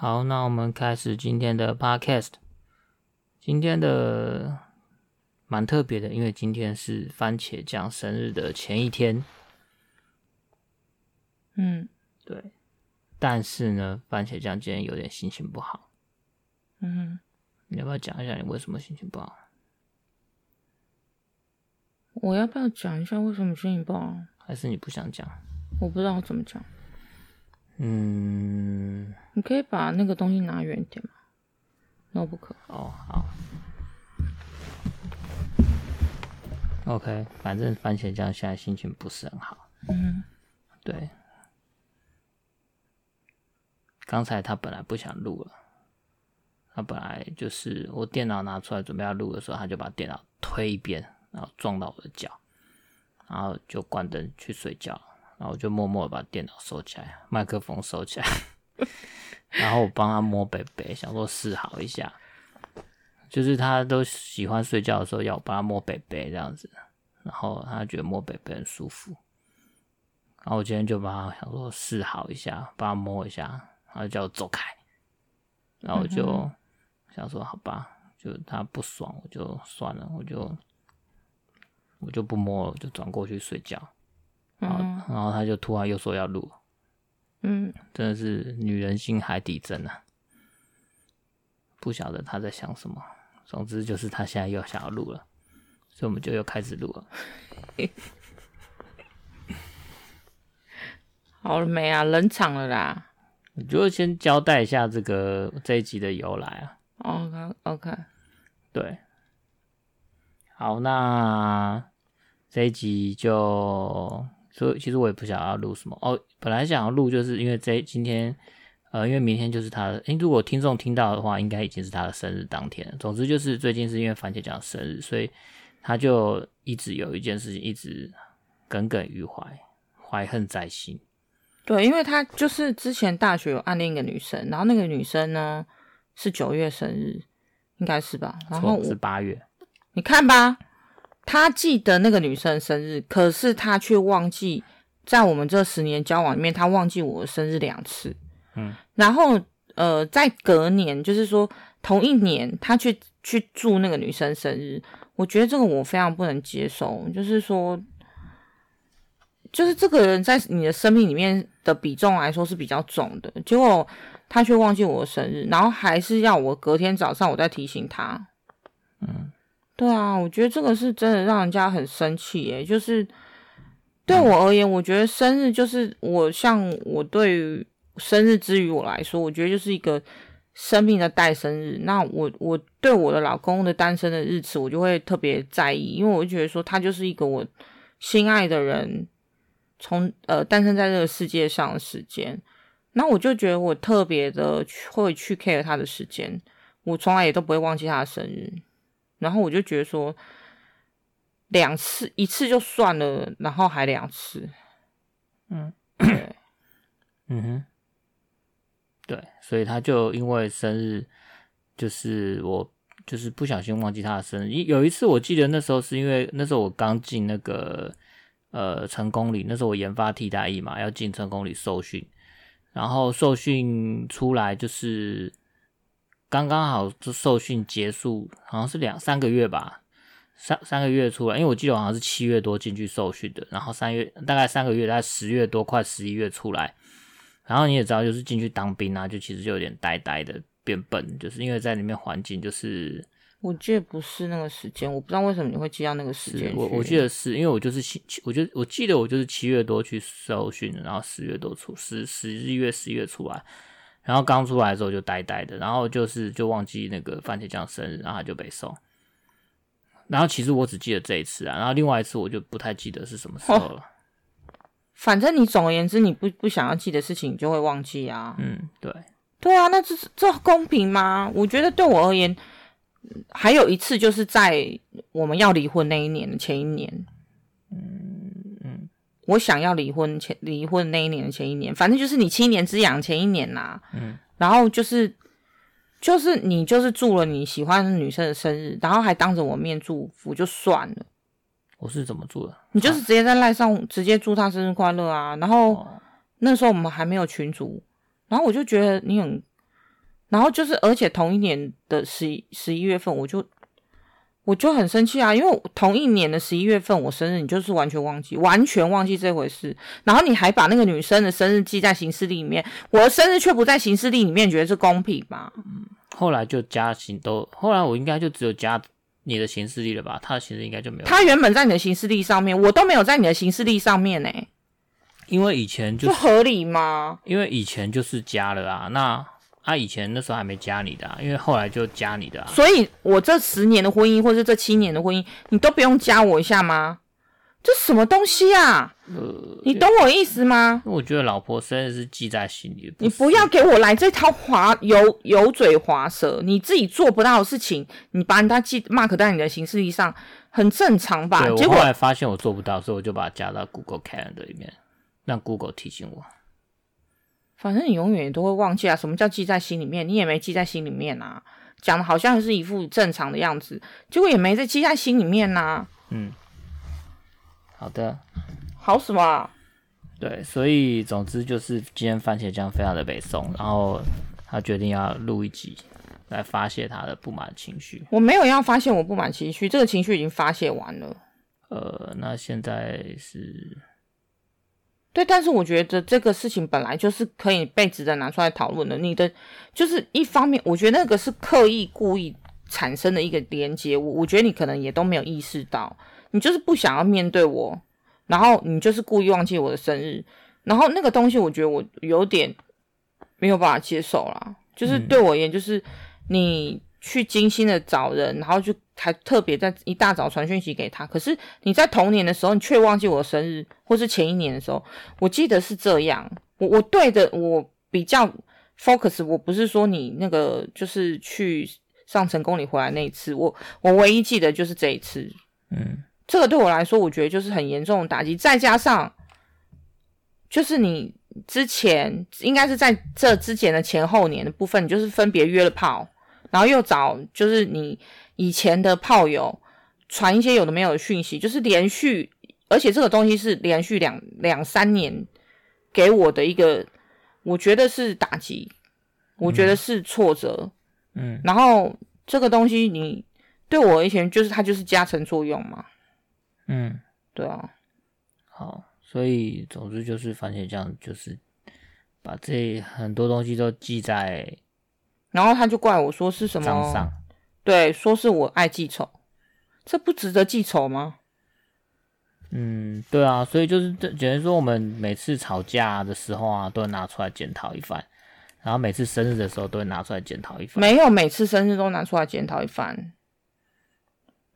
好，那我们开始今天的 podcast。今天的蛮特别的，因为今天是番茄酱生日的前一天。对。但是呢，番茄酱今天有点心情不好。你要不要讲一下你为什么心情不好？我要不要讲一下为什么心情不好？还是你不想讲？我不知道我怎么讲。你可以把那个东西拿远一点吗？ Notebook 哦，好 OK， 反正番茄酱现在心情不是很好。对，刚才他本来不想录了，他本来就是我电脑拿出来准备要录的时候，他就把电脑推一边，然后撞到我的脚，然后就关灯去睡觉，然后我就默默地把电脑收起来，麦克风收起来，然后我帮他摸北北，想说示好一下，就是他都喜欢睡觉的时候要我帮他摸北北这样子，然后他觉得摸北北很舒服，然后我今天就帮他想说示好一下，帮他摸一下，他就叫我走开，然后我就想说好吧，就他不爽我就算了，我就不摸了，我就转过去睡觉。然后他就突然又说要录，真的是女人心海底针啊！不晓得他在想什么，总之就是他现在又想要录了，所以我们就又开始录了。好了没啊？冷场了啦！我就先交代一下这一集的由来啊。OK， 对，好，那这一集就。所以其实我也不想要录什么哦，本来想要录就是因为今天，因为明天就是他的，如果听众听到的话，应该已经是他的生日当天了。总之就是最近是因为番茄酱生日，所以他就一直有一件事情一直耿耿于怀，怀恨在心。对，因为他就是之前大学有暗恋一个女生，然后那个女生呢是9月生日，应该是吧？然后是8月，你看吧。他记得那个女生生日，可是他却忘记，在我们这10年交往里面，他忘记我的生日2次。然后在隔年，就是说同一年，他去祝那个女生生日，我觉得这个我非常不能接受。就是说，就是这个人在你的生命里面的比重来说是比较重的，结果他却忘记我的生日，然后还是要我隔天早上我再提醒他。对啊，我觉得这个是真的让人家很生气耶。就是对我而言，我觉得生日就是我对于生日之于我来说，我觉得就是一个生命的诞生日。那我对我的老公的单身的日子，我就会特别在意，因为我就觉得说他就是一个我心爱的人，从诞生在这个世界上的时间。那我就觉得我特别的会去 care 他的时间，我从来也都不会忘记他的生日。然后我就觉得说2次，1次就算了，然后还2次。对。对，所以他就因为生日，就是我就是不小心忘记他的生日。有一次我记得那时候是因为那时候我刚进那个成功里，那时候我研发替代役嘛，要进成功里受训，然后受训出来就是。刚刚好受训结束，好像是2-3个月吧，三个月出来，因为我记得我好像是7月多进去受训的，然后大概3个月，大概10月多快11月出来，然后你也知道就是进去当兵啊，就其实就有点呆的变笨，就是因为在里面环境就是，我记得不是那个时间，我不知道为什么你会记到那个时间去，我记得是因为我记得我就是7月多去受训，然后10月多出11月出来。然后刚出来的时候就呆的，然后就忘记那个番茄酱生日，然后他就被送。然后其实我只记得这一次啊，然后另外一次我就不太记得是什么时候了。反正你总而言之，你不想要记的事情，你就会忘记啊。对。对啊，那这公平吗？我觉得对我而言，还有一次就是在我们要离婚那一年的前一年。我想要离婚那一年的前一年，反正就是你7年之痒前一年啦。然后就是你就是祝了你喜欢女生的生日，然后还当着我面祝福，就算了。我是怎么祝的？你就是直接在赖上直接祝她生日快乐啊。然后那时候我们还没有群组，然后我就觉得你很然后就是而且同一年的11月份我就很生气啊，因为同一年的11月份我生日，你就是完全忘记这回事，然后你还把那个女生的生日记在行事历里面，我的生日却不在行事历里面，你觉得是公平吗？后来就加后来我应该就只有加你的行事历了吧，他的行事历应该就没有，他原本在你的行事历上面，我都没有在你的行事历上面欸，因为以前就合理吗？因为以前就是加了啊，那以前那时候还没加你的啊，因为后来就加你的啊。所以我这10年的婚姻或是这7年的婚姻，你都不用加我一下吗？这什么东西啊？你懂我意思吗？我觉得老婆生日是记在心里，你不要给我来这套油嘴滑舌，你自己做不到的事情，你把人家mark 在你的行事历上，很正常吧？对，我后来发现我做不到，所以我就把它加到 Google Calendar 里面，让 Google 提醒我。反正你永远都会忘记啊，什么叫记在心里面？你也没记在心里面啊，讲的好像是一副正常的样子，结果也没在记在心里面啊。嗯，好的。好什么啊？对，所以总之就是今天番茄酱非常的悲痛，然后他决定要录一集来发泄他的不满情绪。我没有要发泄我不满情绪，这个情绪已经发泄完了。那现在是。对，但是我觉得这个事情本来就是可以被值得拿出来讨论的。你的就是一方面，我觉得那个是刻意故意产生的一个连结，我觉得你可能也都没有意识到，你就是不想要面对我，然后你就是故意忘记我的生日，然后那个东西我觉得我有点没有办法接受啦，就是对我而言，就是你去精心的找人，然后就还特别在一大早传讯息给他，可是你在同年的时候你却忘记我的生日，或是前一年的时候，我记得是这样。我对的，我比较 focus， 我不是说你那个就是去上成功里回来那一次，我唯一记得就是这一次。嗯，这个对我来说我觉得就是很严重的打击，再加上就是你之前应该是在这之前的前后年的部分，你就是分别约了炮，然后又找就是你以前的炮友传一些有的没有的讯息，就是连续，而且这个东西是连续两三年给我的一个，我觉得是打击，我觉得是挫折。嗯，然后这个东西你对我以前就是它就是加成作用嘛。嗯，对啊。好，所以总之就是番茄酱就是把这很多东西都记在。然后他就怪我说是什么，对，说是我爱记仇，这不值得记仇吗？嗯，对啊，所以就是简直说我们每次吵架的时候啊，都会拿出来检讨一番，然后每次生日的时候都会拿出来检讨一番。没有，每次生日都拿出来检讨一番。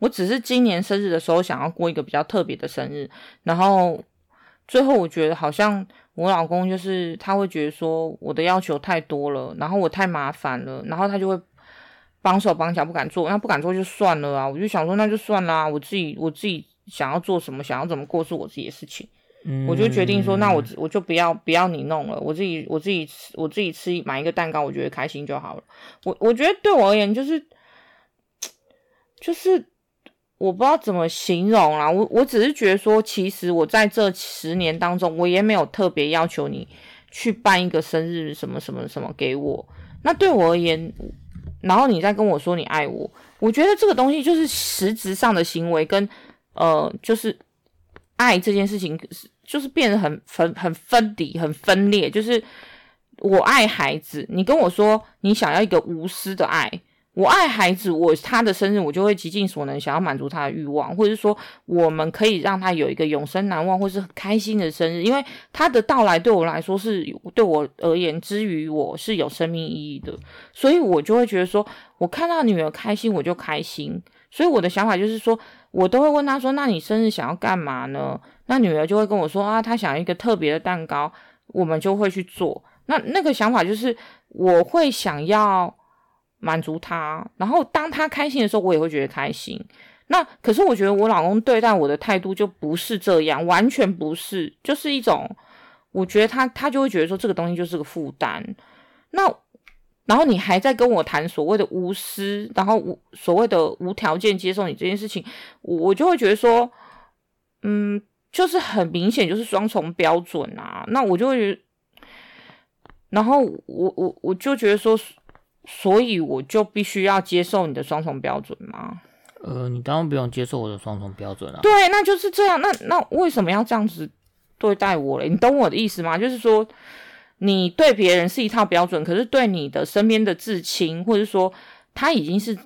我只是今年生日的时候想要过一个比较特别的生日，然后最后我觉得好像。我老公就是他会觉得说我的要求太多了，然后我太麻烦了，然后他就会帮手帮脚不敢做，那不敢做就算了啊，我就想说那就算啦，我自己想要做什么想要怎么过是我自己的事情，我就决定说那我就不要你弄了，我自己吃买一个蛋糕我觉得开心就好了。我觉得对我而言就是我不知道怎么形容啦，我只是觉得说其实我在这10年当中我也没有特别要求你去办一个生日什么什么什么给我，那对我而言，然后你再跟我说你爱我，我觉得这个东西就是实质上的行为跟就是爱这件事情就是变得很分离很分裂，就是我爱孩子，你跟我说你想要一个无私的爱，我爱孩子，他的生日我就会极尽所能想要满足他的欲望，或者是说我们可以让他有一个永生难忘或是很开心的生日，因为他的到来对我来说是对我而言之于我是有生命意义的，所以我就会觉得说我看到女儿开心我就开心，所以我的想法就是说我都会问他说那你生日想要干嘛呢，那女儿就会跟我说啊，她想要一个特别的蛋糕，我们就会去做，那个想法就是我会想要满足他，然后当他开心的时候我也会觉得开心，那可是我觉得我老公对待我的态度就不是这样，完全不是，就是一种我觉得他就会觉得说这个东西就是个负担，然后你还在跟我谈所谓的无私，然后所谓的无条件接受你这件事情，我就会觉得说就是很明显就是双重标准啊，那我就会觉得，然后我就觉得说所以我就必须要接受你的双重标准吗？你当然不用接受我的双重标准啊。对，那就是这样。那为什么要这样子对待我嘞？你懂我的意思吗？就是说，你对别人是一套标准，可是对你的身边的至亲，或者说他已经是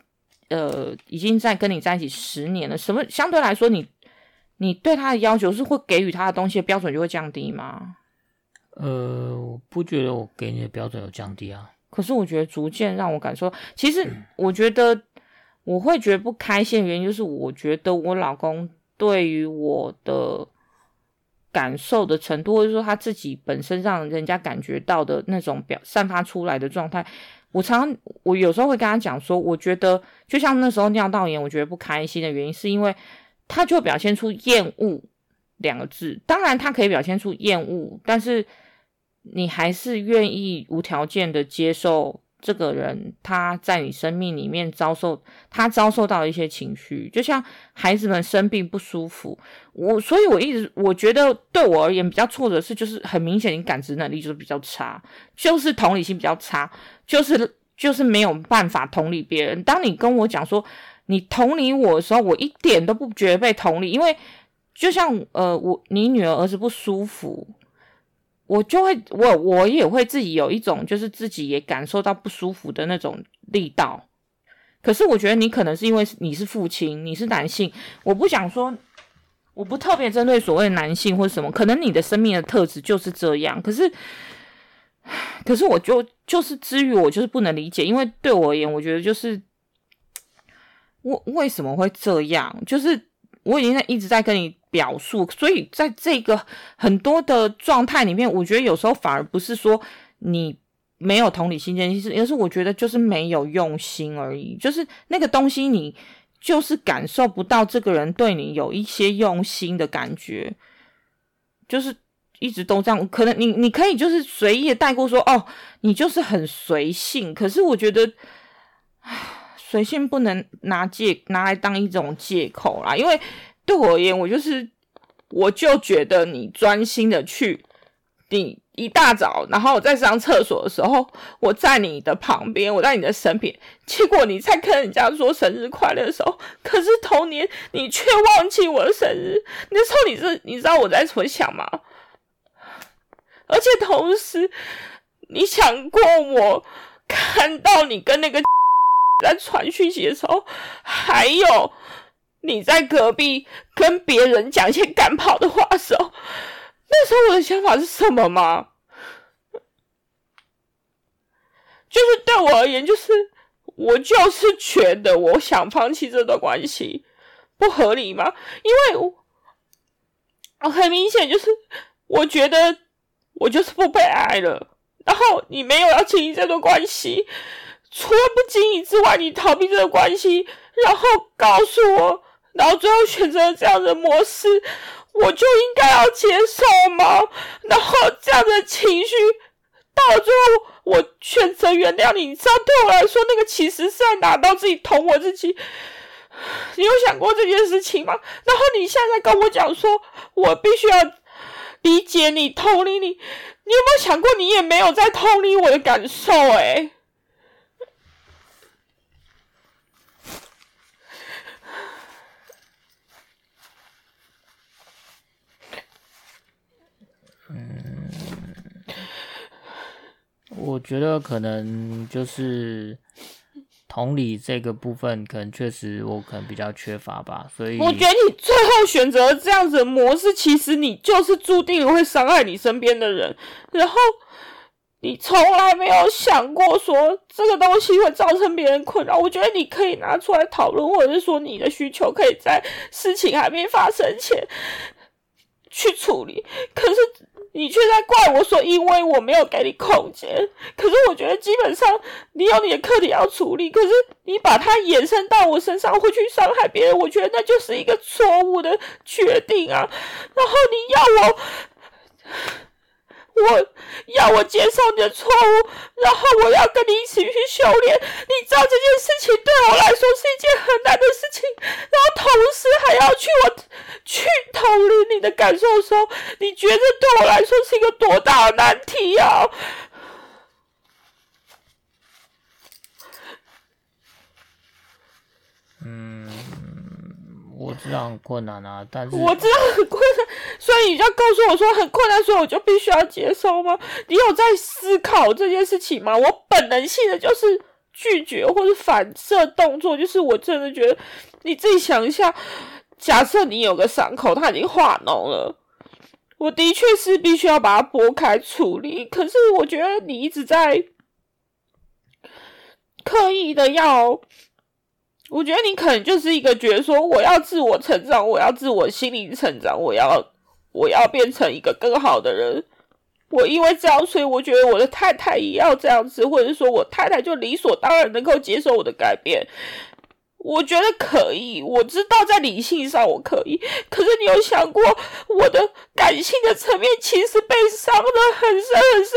已经在跟你在一起10年了，什么相对来说你对他的要求是会给予他的东西的标准就会降低吗？我不觉得我给你的标准有降低啊。可是我觉得逐渐让我感受，其实我觉得我会觉得不开心的原因就是我觉得我老公对于我的感受的程度，或者说他自己本身让人家感觉到的那种散发出来的状态，我有时候会跟他讲说，我觉得就像那时候尿道炎我觉得不开心的原因是因为他就表现出厌恶2个字。当然他可以表现出厌恶，但是你还是愿意无条件的接受这个人他在你生命里面遭受到一些情绪，就像孩子们生病不舒服，所以我觉得对我而言比较挫折的是，就是很明显你感知能力就是比较差，就是同理心比较差，就是没有办法同理别人。当你跟我讲说你同理我的时候，我一点都不觉得被同理，因为就像你女儿儿子不舒服，我就会我也会自己有一种就是自己也感受到不舒服的那种力道。可是我觉得你可能是因为你是父亲，你是男性，我不想说，我不特别针对所谓男性或什么，可能你的生命的特质就是这样。可是我就是至于我就是不能理解，因为对我而言，我觉得就是我为什么会这样，就是我已经一直在跟你表述，所以在这个很多的状态里面，我觉得有时候反而不是说你没有同理心这件事，而是我觉得就是没有用心而已，就是那个东西你就是感受不到这个人对你有一些用心的感觉，就是一直都这样。可能你可以就是随意的带过说，哦，你就是很随性，可是我觉得随性不能拿来当一种借口啦，因为对我而言，我就觉得你专心的去，你一大早，然后我在上厕所的时候，我在你的旁边，我在你的身边，结果你在跟人家说生日快乐的时候，可是同年你却忘记我的生日，那时候你知道我在怎么想吗？而且同时，你想过我看到你跟那个在传讯息的时候，还有你在隔壁跟别人讲一些赶跑的话的时候，那时候我的想法是什么吗？就是对我而言，我就是觉得我想放弃这段关系，不合理吗？因为我很明显就是我觉得我就是不被爱了，然后你没有要经营这段关系，除了不经营之外，你逃避这段关系，然后告诉我，然后最后选择了这样的模式，我就应该要接受吗？然后这样的情绪到了最后，我选择原谅你，你知道对我来说，那个其实是在拿刀自己捅我自己。你有想过这件事情吗？然后你现在跟我讲说，我必须要理解你，同理你，你有没有想过，你也没有在同理我的感受欸？我觉得可能就是同理这个部分，可能确实我可能比较缺乏吧，所以我觉得你最后选择这样子的模式，其实你就是注定会伤害你身边的人，然后你从来没有想过说这个东西会造成别人困扰。我觉得你可以拿出来讨论，或者是说你的需求可以在事情还没发生前去处理，可是你却在怪我说因为我没有给你空间。可是我觉得基本上你有你的课题要处理，可是你把它延伸到我身上会去伤害别人，我觉得那就是一个错误的决定啊。然后你要我接受你的错误，然后我要跟你一起去修炼，你知道这件事情对我来说是一件很难的事情，然后同时还要去同理你的感受的时候，你觉得对我来说是一个多大的难题啊？知道很困难啊，但是我知道很困难，所以你要告诉我说很困难，所以我就必须要接收吗？你有在思考这件事情吗？我本能性的就是拒绝或是反射动作，就是我真的觉得你自己想一下，假设你有个伤口，它已经化脓了，我的确是必须要把它剥开处理，可是我觉得你一直在刻意的要，我觉得你可能就是一个觉得说我要自我成长，我要自我心灵成长，我要变成一个更好的人，我因为这样，所以我觉得我的太太也要这样子，或者说我太太就理所当然能够接受我的改变。我觉得可以，我知道在理性上我可以，可是你有想过我的感性的层面其实被伤得很深很深，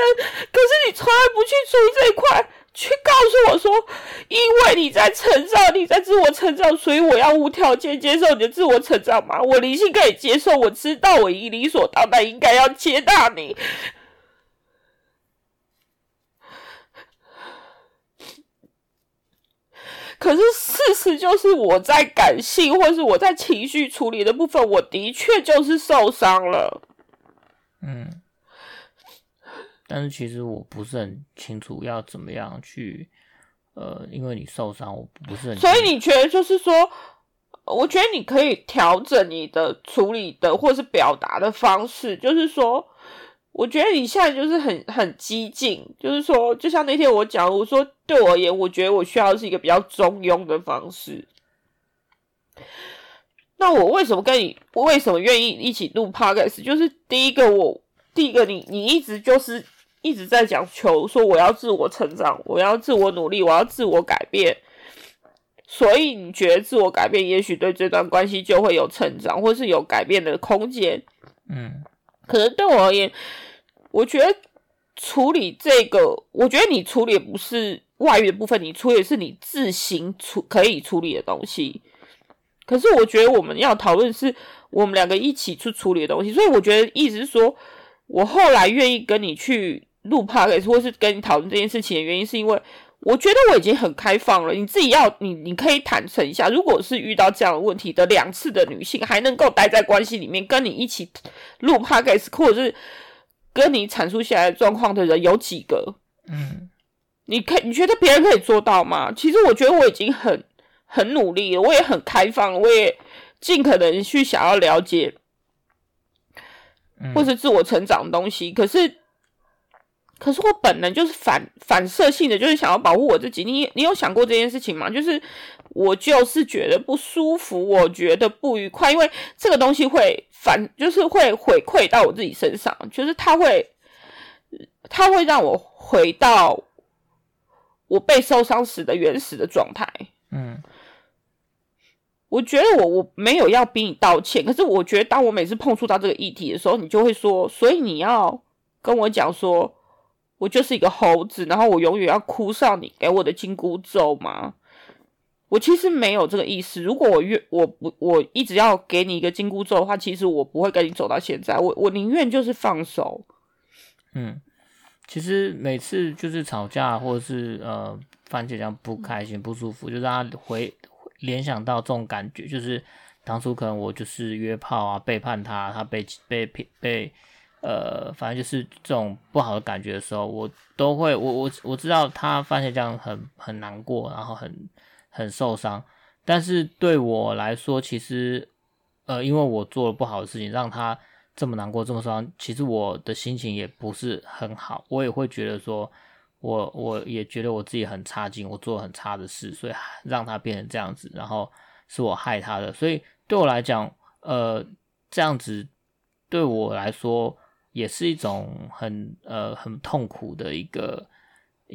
可是你从来不去注意这一块，去告诉我说因为你在成长，你在自我成长，所以我要无条件接受你的自我成长吗？我理性可以接受，我知道我理所当然应该要接纳你，可是事实就是我在感性或是我在情绪处理的部分，我的确就是受伤了。嗯，但是其实我不是很清楚要怎么样去因为你受伤，我不是很清楚，所以你觉得就是说，我觉得你可以调整你的处理的或是表达的方式，就是说我觉得你现在就是很激进，就是说就像那天我讲，我说对我而言，我觉得我需要是一个比较中庸的方式。那我为什么跟你，我为什么愿意一起录 podcast， 就是第一个你一直就是一直在讲求说我要自我成长，我要自我努力，我要自我改变，所以你觉得自我改变也许对这段关系就会有成长或是有改变的空间。嗯，可能对我而言，我觉得处理这个，我觉得你处理不是外遇的部分，你处理是你自行可以处理的东西。可是我觉得我们要讨论是我们两个一起去处理的东西，所以我觉得意思是说，我后来愿意跟你去录 podcast 或是跟你讨论这件事情的原因，是因为我觉得我已经很开放了，你自己要你可以坦诚一下，如果是遇到这样的问题的两次的女性还能够待在关系里面跟你一起录 podcast 或者是跟你阐述下来的状况的人有几个？嗯，你觉得别人可以做到吗？其实我觉得我已经很努力了，我也很开放了，我也尽可能去想要了解或是自我成长的东西，可是我本能就是反射性的就是想要保护我自己。你有想过这件事情吗？就是我就是觉得不舒服，我觉得不愉快，因为这个东西就是会回馈到我自己身上，就是它会让我回到我被受伤时的原始的状态。嗯，我觉得我没有要逼你道歉，可是我觉得当我每次碰触到这个议题的时候，你就会说，所以你要跟我讲说我就是一个猴子，然后我永远要哭上你给我的金箍咒吗？我其实没有这个意思。如果我一直要给你一个金箍咒的话，其实我不会跟你走到现在。我宁愿就是放手。嗯，其实每次就是吵架或者是番茄酱不开心不舒服，就让他联想到这种感觉，就是当初可能我就是约炮啊，背叛他，他被反正就是这种不好的感觉的时候，我都会，我知道他番茄酱很难过，然后很受伤，但是对我来说，其实因为我做了不好的事情，让他这么难过这么受伤，其实我的心情也不是很好，我也会觉得说，我也觉得我自己很差劲，我做了很差的事，所以让他变成这样子，然后是我害他的，所以对我来讲，这样子对我来说也是一种很痛苦的一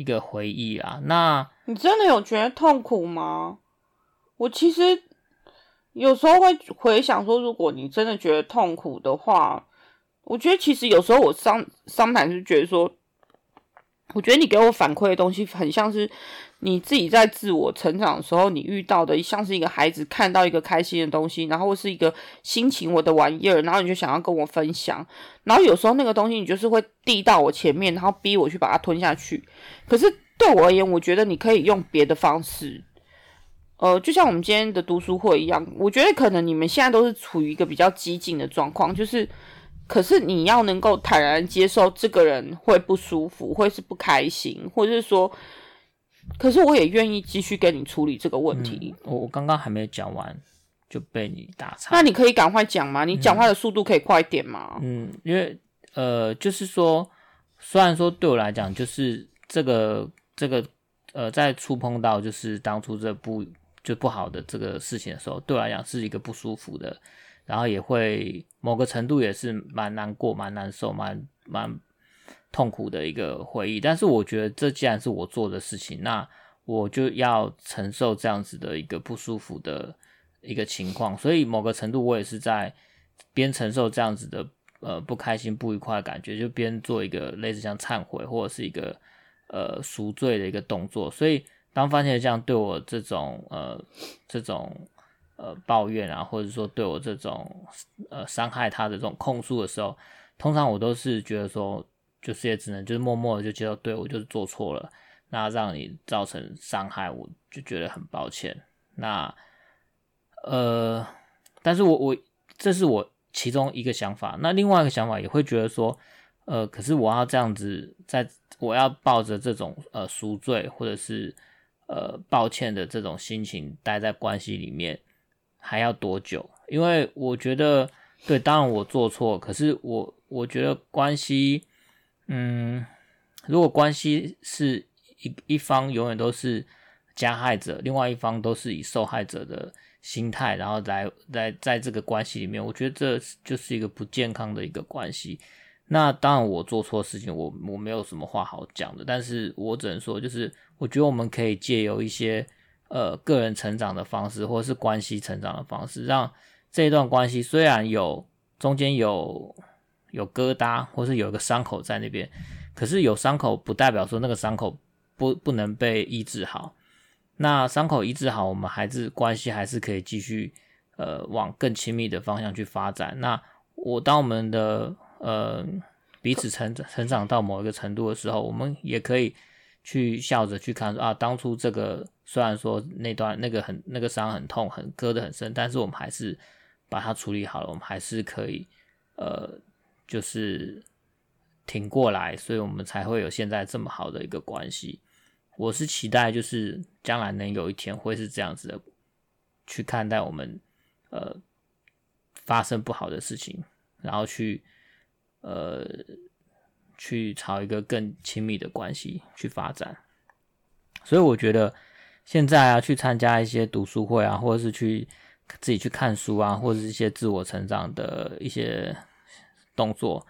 个回忆啊。那你真的有觉得痛苦吗？我其实有时候会回想说，如果你真的觉得痛苦的话，我觉得其实有时候我sometimes是觉得说，我觉得你给我反馈的东西很像是你自己在自我成长的时候你遇到的，像是一个孩子看到一个开心的东西，然后是一个心情我的玩意儿，然后你就想要跟我分享，然后有时候那个东西你就是会递到我前面，然后逼我去把它吞下去。可是对我而言，我觉得你可以用别的方式，就像我们今天的读书会一样，我觉得可能你们现在都是处于一个比较激进的状况，就是可是你要能够坦然接受这个人会不舒服，会是不开心，或者是说可是我也愿意继续跟你处理这个问题。我刚刚还没讲完就被你打岔。那你可以赶快讲吗？你讲话的速度可以快一点吗？因为就是说虽然说对我来讲就是这个在触碰到就是当初这不好的这个事情的时候，对我来讲是一个不舒服的，然后也会某个程度也是蛮难过蛮难受蛮痛苦的一个回忆。但是我觉得这既然是我做的事情，那我就要承受这样子的一个不舒服的一个情况，所以某个程度我也是在边承受这样子的不开心不愉快的感觉，就边做一个类似像忏悔或者是一个赎罪的一个动作。所以当番茄酱对我这种抱怨啊，或者说对我这种伤害他的这种控诉的时候，通常我都是觉得说就是也只能就是默默的就接受，对，我就是做错了，那让你造成伤害我就觉得很抱歉。那但是我这是我其中一个想法。那另外一个想法也会觉得说可是我要这样子，我要抱着这种赎罪或者是抱歉的这种心情待在关系里面还要多久？因为我觉得对，当然我做错，可是我觉得关系如果关系是一方永远都是加害者，另外一方都是以受害者的心态，然后来在这个关系里面，我觉得这就是一个不健康的一个关系。那当然我做错事情，我没有什么话好讲的，但是我只能说就是我觉得我们可以借由一些个人成长的方式或是关系成长的方式，让这一段关系虽然中间有疙瘩或是有一个伤口在那边，可是有伤口不代表说那个伤口不能被医治好。那伤口医治好，我们关系还是可以继续往更亲密的方向去发展。那当我们的彼此成长到某一个程度的时候，我们也可以去笑着去看说啊，当初这个虽然说那个伤很痛，割得很深，但是我们还是把它处理好了，我们还是可以就是挺过来，所以我们才会有现在这么好的一个关系。我是期待就是将来能有一天会是这样子的去看待我们发生不好的事情，然后去朝一个更亲密的关系去发展。所以我觉得现在啊，去参加一些读书会啊，或者是去自己去看书啊，或者是一些自我成长的一些动作，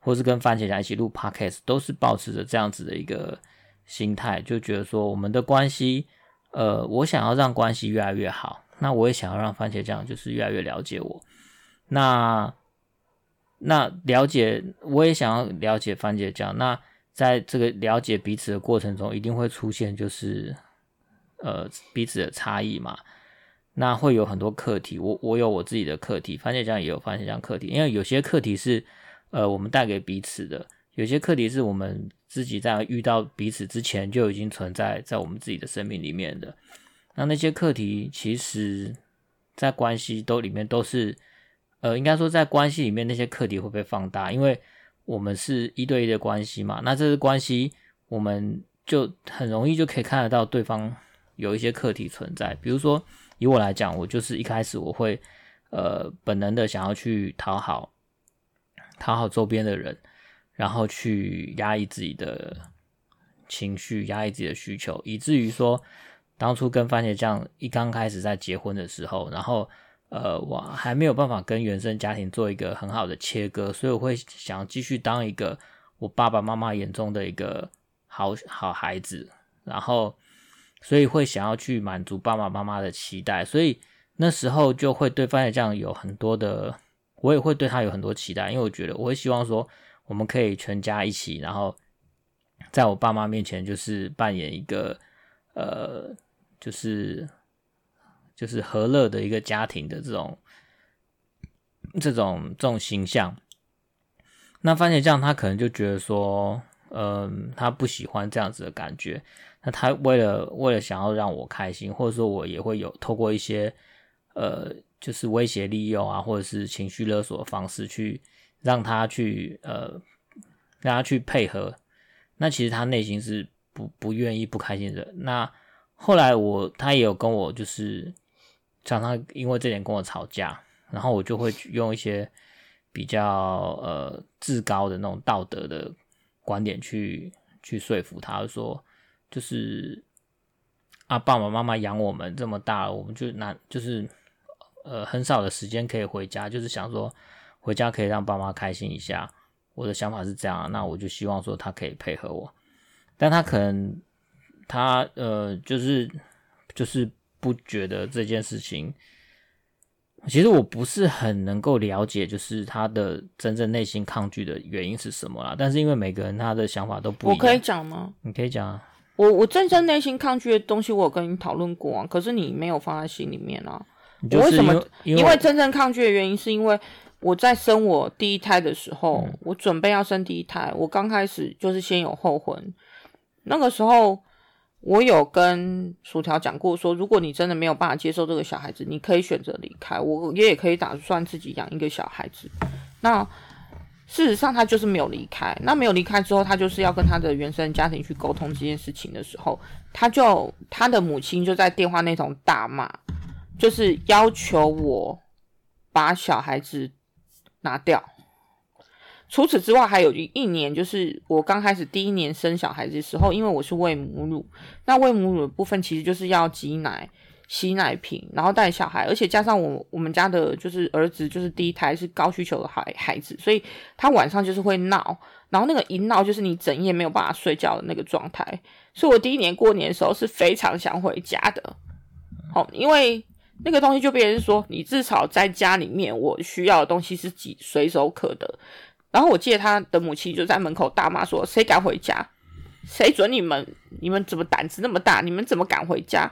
或是跟番茄酱一起录 podcast， 都是保持着这样子的一个心态，就觉得说我们的关系我想要让关系越来越好，那我也想要让番茄酱就是越来越了解我，那了解我也想要了解番茄酱。那在这个了解彼此的过程中一定会出现就是彼此的差异嘛，那会有很多课题，我有我自己的课题，番茄酱也有番茄酱课题，因为有些课题是我们带给彼此的，有些课题是我们自己在遇到彼此之前就已经存在在我们自己的生命里面的。那些课题其实在关系里面都是应该说在关系里面那些课题会被放大，因为我们是一对一的关系嘛，那这是关系我们就很容易就可以看得到对方有一些课题存在。比如说以我来讲，我就是一开始我会本能的想要去讨好周边的人，然后去压抑自己的情绪，压抑自己的需求，以至于说当初跟番茄酱一刚开始在结婚的时候，然后我还没有办法跟原生家庭做一个很好的切割，所以我会想继续当一个我爸爸妈妈眼中的一个好孩子，然后所以会想要去满足爸爸妈妈的期待，所以那时候就会对番茄酱有很多的，我也会对他有很多期待，因为我觉得我会希望说我们可以全家一起，然后在我爸妈面前就是扮演一个就是和乐的一个家庭的这种形象。那番茄酱他可能就觉得说他不喜欢这样子的感觉，那他为了想要让我开心，或者说我也会有透过一些就是威胁利用啊，或者是情绪勒索的方式去让他去让他去配合，那其实他内心是不愿意不开心的。那后来他也有跟我就是常常因为这点跟我吵架，然后我就会用一些比较至高的那种道德的观点去说服他，说就是啊，爸爸妈妈养我们这么大了，我们就是很少的时间可以回家，就是想说回家可以让爸妈开心一下。我的想法是这样，那我就希望说他可以配合我，但他可能他就是不觉得这件事情。其实我不是很能够了解，就是他的真正内心抗拒的原因是什么啦。但是因为每个人他的想法都不一样，我可以讲吗？你可以讲啊。我真正内心抗拒的东西，我有跟你讨论过啊，可是你没有放在心里面啊。就是、我为什么因为真正抗拒的原因，是因为我在生我第一胎的时候，我准备要生第一胎，我刚开始就是先有后婚。那个时候我有跟薯条讲过说，如果你真的没有办法接受这个小孩子，你可以选择离开，我也可以打算自己养一个小孩子。那事实上他就是没有离开，那没有离开之后，他就是要跟他的原生家庭去沟通这件事情的时候，他的母亲就在电话那头大骂，就是要求我把小孩子拿掉。除此之外，还有一年，就是我刚开始第一年生小孩子的时候，因为我是喂母乳，那喂母乳的部分其实就是要挤奶、洗奶瓶，然后带小孩，而且加上我们家的就是儿子，就是第一胎是高需求的孩子，所以他晚上就是会闹，然后那个一闹就是你整夜没有办法睡觉的那个状态，所以我第一年过年的时候是非常想回家的。好，因为那个东西就变成说，你至少在家里面我需要的东西是随手可得。然后我记得他的母亲就在门口大骂说，谁敢回家，谁准你们怎么胆子那么大，你们怎么敢回家，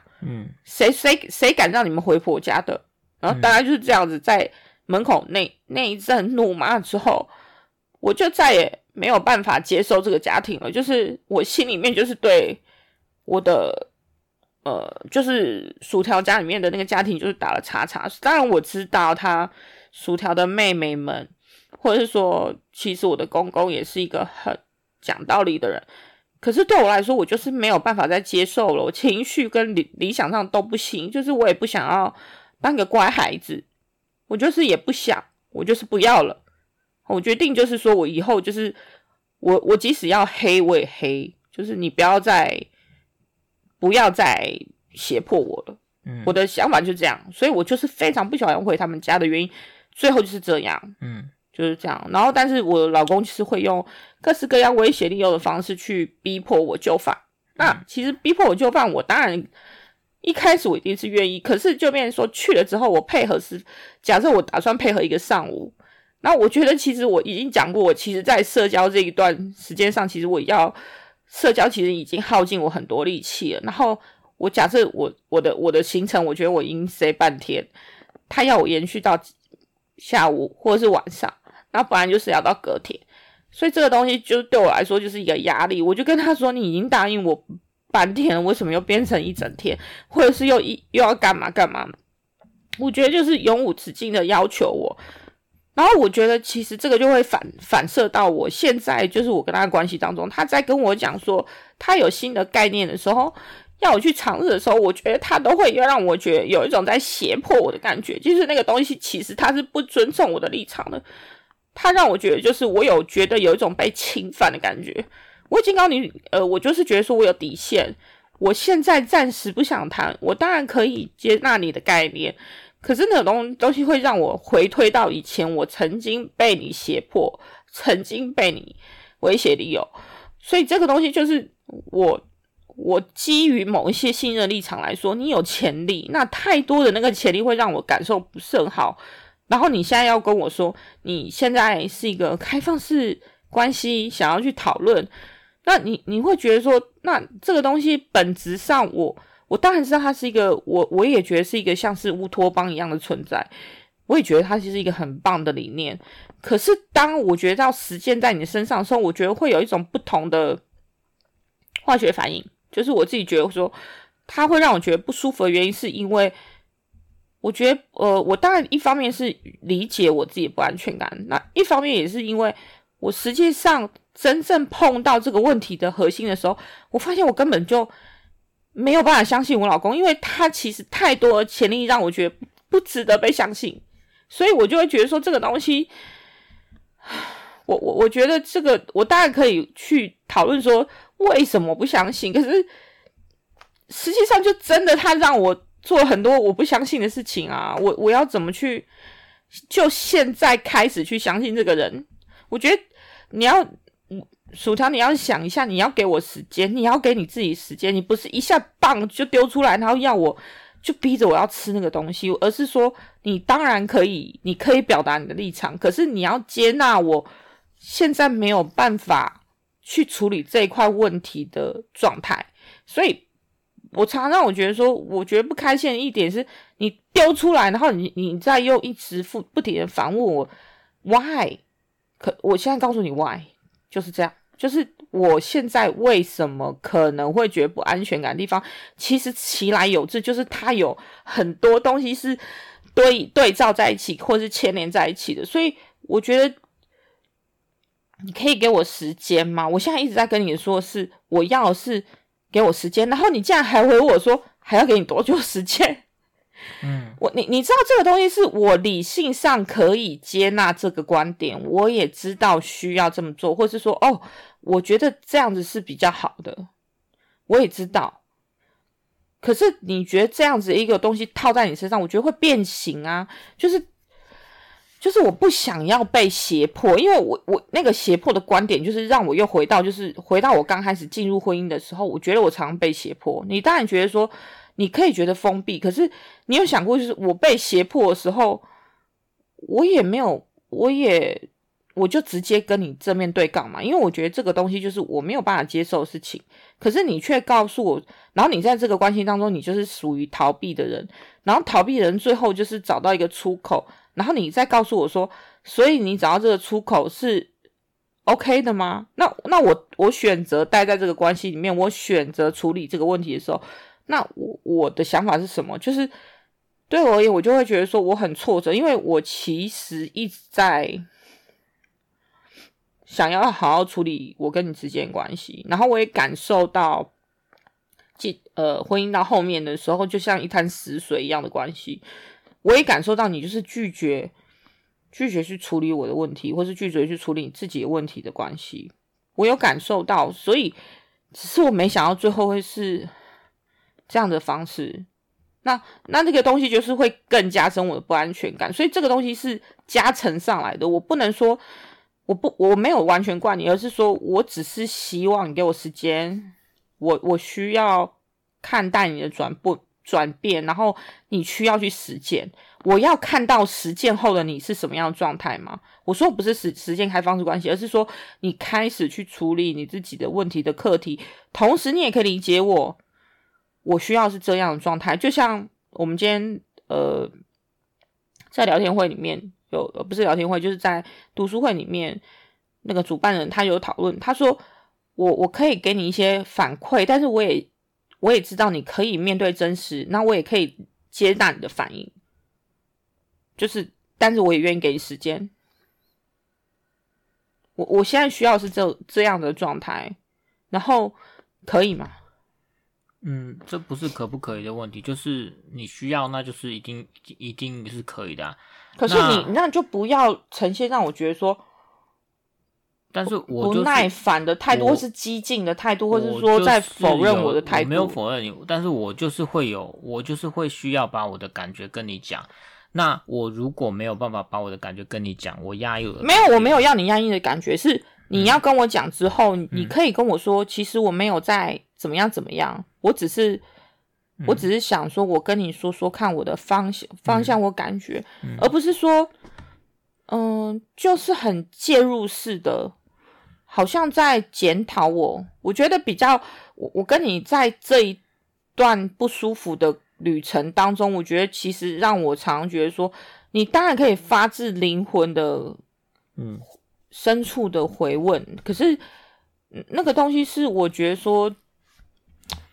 谁敢让你们回婆家的。然后大家就是这样子在门口那一阵怒骂之后，我就再也没有办法接受这个家庭了。就是我心里面就是对我的就是薯条家里面的那个家庭就是打了叉叉。当然我知道他薯条的妹妹们，或者是说其实我的公公也是一个很讲道理的人，可是对我来说我就是没有办法再接受了，我情绪跟理想上都不行，就是我也不想要当个乖孩子，我就是也不想，我就是不要了。我决定就是说，我以后就是我即使要黑我也黑，就是你不要再胁迫我了。我的想法就这样，所以我就是非常不喜欢回他们家的原因最后就是这样。就是这样。然后但是我老公就是会用各式各样威胁利诱的方式去逼迫我就范。那其实逼迫我就范，我当然一开始我一定是愿意，可是就变成说去了之后我配合是，假设我打算配合一个上午，那我觉得其实我已经讲过，我其实在社交这一段时间上，其实我要社交其实已经耗尽我很多力气了。然后我假设我的行程，我觉得我已经塞半天，他要我延续到下午或者是晚上，那不然就是要到隔天，所以这个东西就对我来说就是一个压力。我就跟他说，你已经答应我半天了，为什么又变成一整天，或者是又要干嘛干嘛。我觉得就是永无止境的要求我，然后我觉得其实这个就会反射到我现在，就是我跟他的关系当中。他在跟我讲说他有新的概念的时候，要我去尝试的时候，我觉得他都会让我觉得有一种在胁迫我的感觉，就是那个东西其实他是不尊重我的立场的，他让我觉得就是我有觉得有一种被侵犯的感觉。我已经告诉你我就是觉得说我有底线，我现在暂时不想谈，我当然可以接纳你的概念，可是那种东西会让我回推到以前我曾经被你胁迫，曾经被你威胁利诱。所以这个东西就是我基于某一些信任立场来说，你有潜力，那太多的那个潜力会让我感受不甚好。然后你现在要跟我说你现在是一个开放式关系，想要去讨论，那你会觉得说，那这个东西本质上我当然知道它是一个，我也觉得是一个像是乌托邦一样的存在，我也觉得它其实是一个很棒的理念，可是当我觉得到实践在你的身上的时候，我觉得会有一种不同的化学反应，就是我自己觉得说它会让我觉得不舒服的原因是因为我觉得我当然一方面是理解我自己的不安全感，那一方面也是因为我实际上真正碰到这个问题的核心的时候，我发现我根本就没有办法相信我老公，因为他其实太多的潜力让我觉得不值得被相信，所以我就会觉得说这个东西我觉得这个我当然可以去讨论说为什么不相信，可是实际上就真的他让我做很多我不相信的事情啊，我要怎么去就现在开始去相信这个人。我觉得你要薯条，你要想一下，你要给我时间，你要给你自己时间，你不是一下棒就丢出来然后要我就逼着我要吃那个东西，而是说你当然可以，你可以表达你的立场，可是你要接纳我现在没有办法去处理这一块问题的状态。所以我常常我觉得说我觉得不开心的一点是你丢出来然后你再又一直不停的反问我 why， 可我现在告诉你 why， 就是这样，就是我现在为什么可能会觉得不安全感的地方，其实其来有自，就是它有很多东西是对照在一起或是牵连在一起的。所以我觉得你可以给我时间吗？我现在一直在跟你说是我要的是给我时间，然后你竟然还回我说还要给你多久时间？你知道这个东西是我理性上可以接纳这个观点，我也知道需要这么做，或是说哦，我觉得这样子是比较好的，我也知道。可是你觉得这样子一个东西套在你身上，我觉得会变形啊，就是我不想要被胁迫，因为我那个胁迫的观点就是让我又回到我刚开始进入婚姻的时候，我觉得我常被胁迫。你当然觉得说你可以觉得封闭，可是你有想过就是我被胁迫的时候我也没有，我就直接跟你正面对杠嘛，因为我觉得这个东西就是我没有办法接受的事情，可是你却告诉我，然后你在这个关系当中你就是属于逃避的人，然后逃避的人最后就是找到一个出口，然后你再告诉我说所以你找到这个出口是 OK 的吗？那我选择待在这个关系里面，我选择处理这个问题的时候，那我的想法是什么？就是对我而言我就会觉得说我很挫折，因为我其实一直在想要好好处理我跟你之间的关系，然后我也感受到婚姻到后面的时候就像一滩死水一样的关系，我也感受到你就是拒绝去处理我的问题，或是拒绝去处理你自己的问题的关系，我有感受到，所以只是我没想到最后会是这样的方式。那这个东西就是会更加深我的不安全感，所以这个东西是加成上来的。我不能说我没有完全怪你，而是说我只是希望你给我时间，我需要看待你的转变，然后你需要去实践，我要看到实践后的你是什么样的状态吗？我说不是实践开放式关系，而是说你开始去处理你自己的问题的课题，同时你也可以理解我需要是这样的状态。就像我们今天在聊天会里面不是聊天会，就是在读书会里面，那个主办人他有讨论，他说我可以给你一些反馈，但是我也知道你可以面对真实，那我也可以接纳你的反应，就是但是我也愿意给你时间，我现在需要是这样的状态，然后可以吗？这不是可不可以的问题，就是你需要那就是一定是可以的啊。可是那就不要呈现让我觉得说但是我就是不耐烦的态度，或是激进的态度，或是说在否认我的态度。我没有否认你，但是我就是会需要把我的感觉跟你讲。那我如果没有办法把我的感觉跟你讲，我压抑了。没有，我没有要你压抑的感觉，是你要跟我讲之后，你可以跟我说，其实我没有在怎么样怎么样，我只是想说，我跟你说说看我的方向，我感觉，而不是说，就是很介入式的。好像在检讨我觉得比较我跟你在这一段不舒服的旅程当中，我觉得其实让我常觉得说你当然可以发自灵魂的深处的回问。可是那个东西是我觉得说，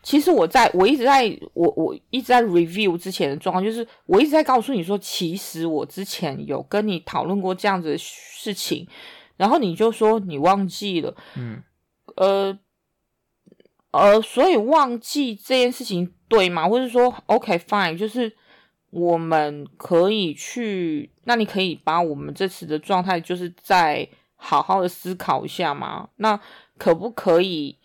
其实我一直在 review 之前的状况，就是我一直在告诉你说，其实我之前有跟你讨论过这样子的事情，然后你就说你忘记了，所以忘记这件事情对吗？或者说 OK fine， 就是我们可以去，那你可以把我们这次的状态就是再好好的思考一下吗？那可不可以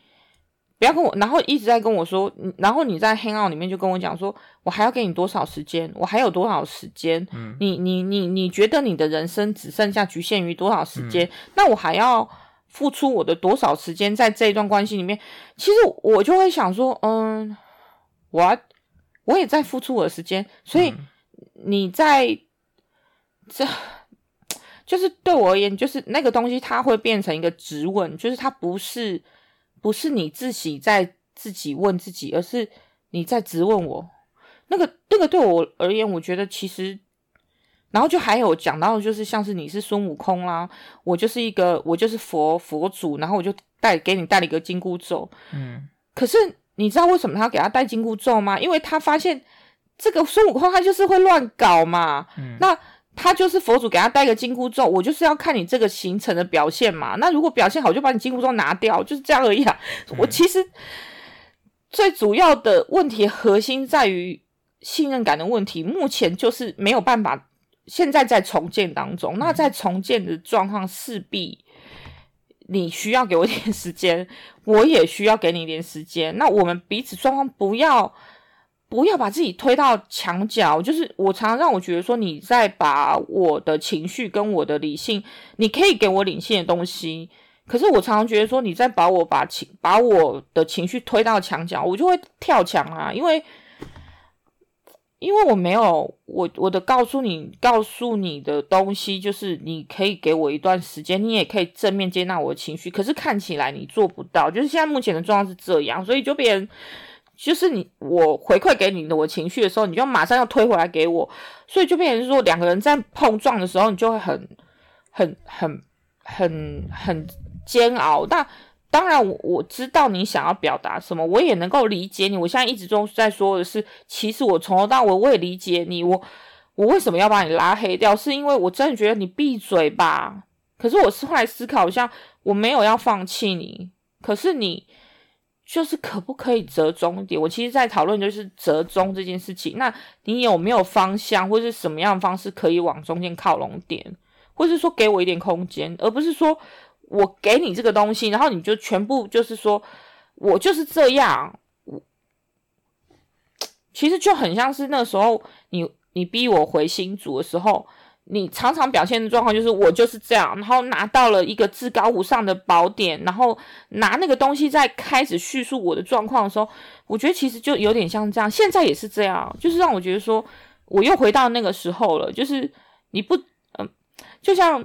不要跟我，然后一直在跟我说，然后你在 hangout 里面就跟我讲说，我还要给你多少时间，我还有多少时间，你觉得你的人生只剩下局限于多少时间，那我还要付出我的多少时间在这一段关系里面。其实我就会想说，我也在付出我的时间，所以你在这就是对我而言，就是那个东西它会变成一个质问，就是它不是你自己在自己问自己，而是你在质问我。那个对我而言，我觉得其实，然后就还有讲到，就是像是你是孙悟空啦，我就是佛祖，然后我就给你带了一个紧箍咒。可是你知道为什么他给他带紧箍咒吗？因为他发现这个孙悟空他就是会乱搞嘛。那他就是佛祖给他带个紧箍咒，我就是要看你这个行程的表现嘛。那如果表现好，就把你紧箍咒拿掉，就是这样而已啊。我其实最主要的问题核心在于信任感的问题，目前就是没有办法，现在在重建当中。那在重建的状况，势必你需要给我一点时间，我也需要给你一点时间。那我们彼此状况不要把自己推到墙角，就是我常常让我觉得说，你在把我的情绪跟我的理性，你可以给我理性的东西，可是我常常觉得说，你在把我的情绪推到墙角，我就会跳墙啊，因为我没有我的告诉你的东西，就是你可以给我一段时间，你也可以正面接纳我的情绪，可是看起来你做不到，就是现在目前的状况是这样，所以就别人。就是我回馈给你的我情绪的时候，你就马上要推回来给我，所以就变成说两个人在碰撞的时候，你就会很煎熬。那当然我知道你想要表达什么，我也能够理解你。我现在一直都在说的是，其实我从头到尾我也理解你，我为什么要把你拉黑掉，是因为我真的觉得你闭嘴吧。可是我是后来思考一下，我没有要放弃你，可是你。就是可不可以折中一点？我其实在讨论就是折中这件事情，那你有没有方向，或是什么样的方式可以往中间靠拢点，或是说给我一点空间，而不是说我给你这个东西，然后你就全部就是说我就是这样。其实就很像是那时候你逼我回新竹的时候，你常常表现的状况就是我就是这样，然后拿到了一个至高无上的宝典，然后拿那个东西在开始叙述我的状况的时候，我觉得其实就有点像这样，现在也是这样，就是让我觉得说我又回到那个时候了，就是你不就像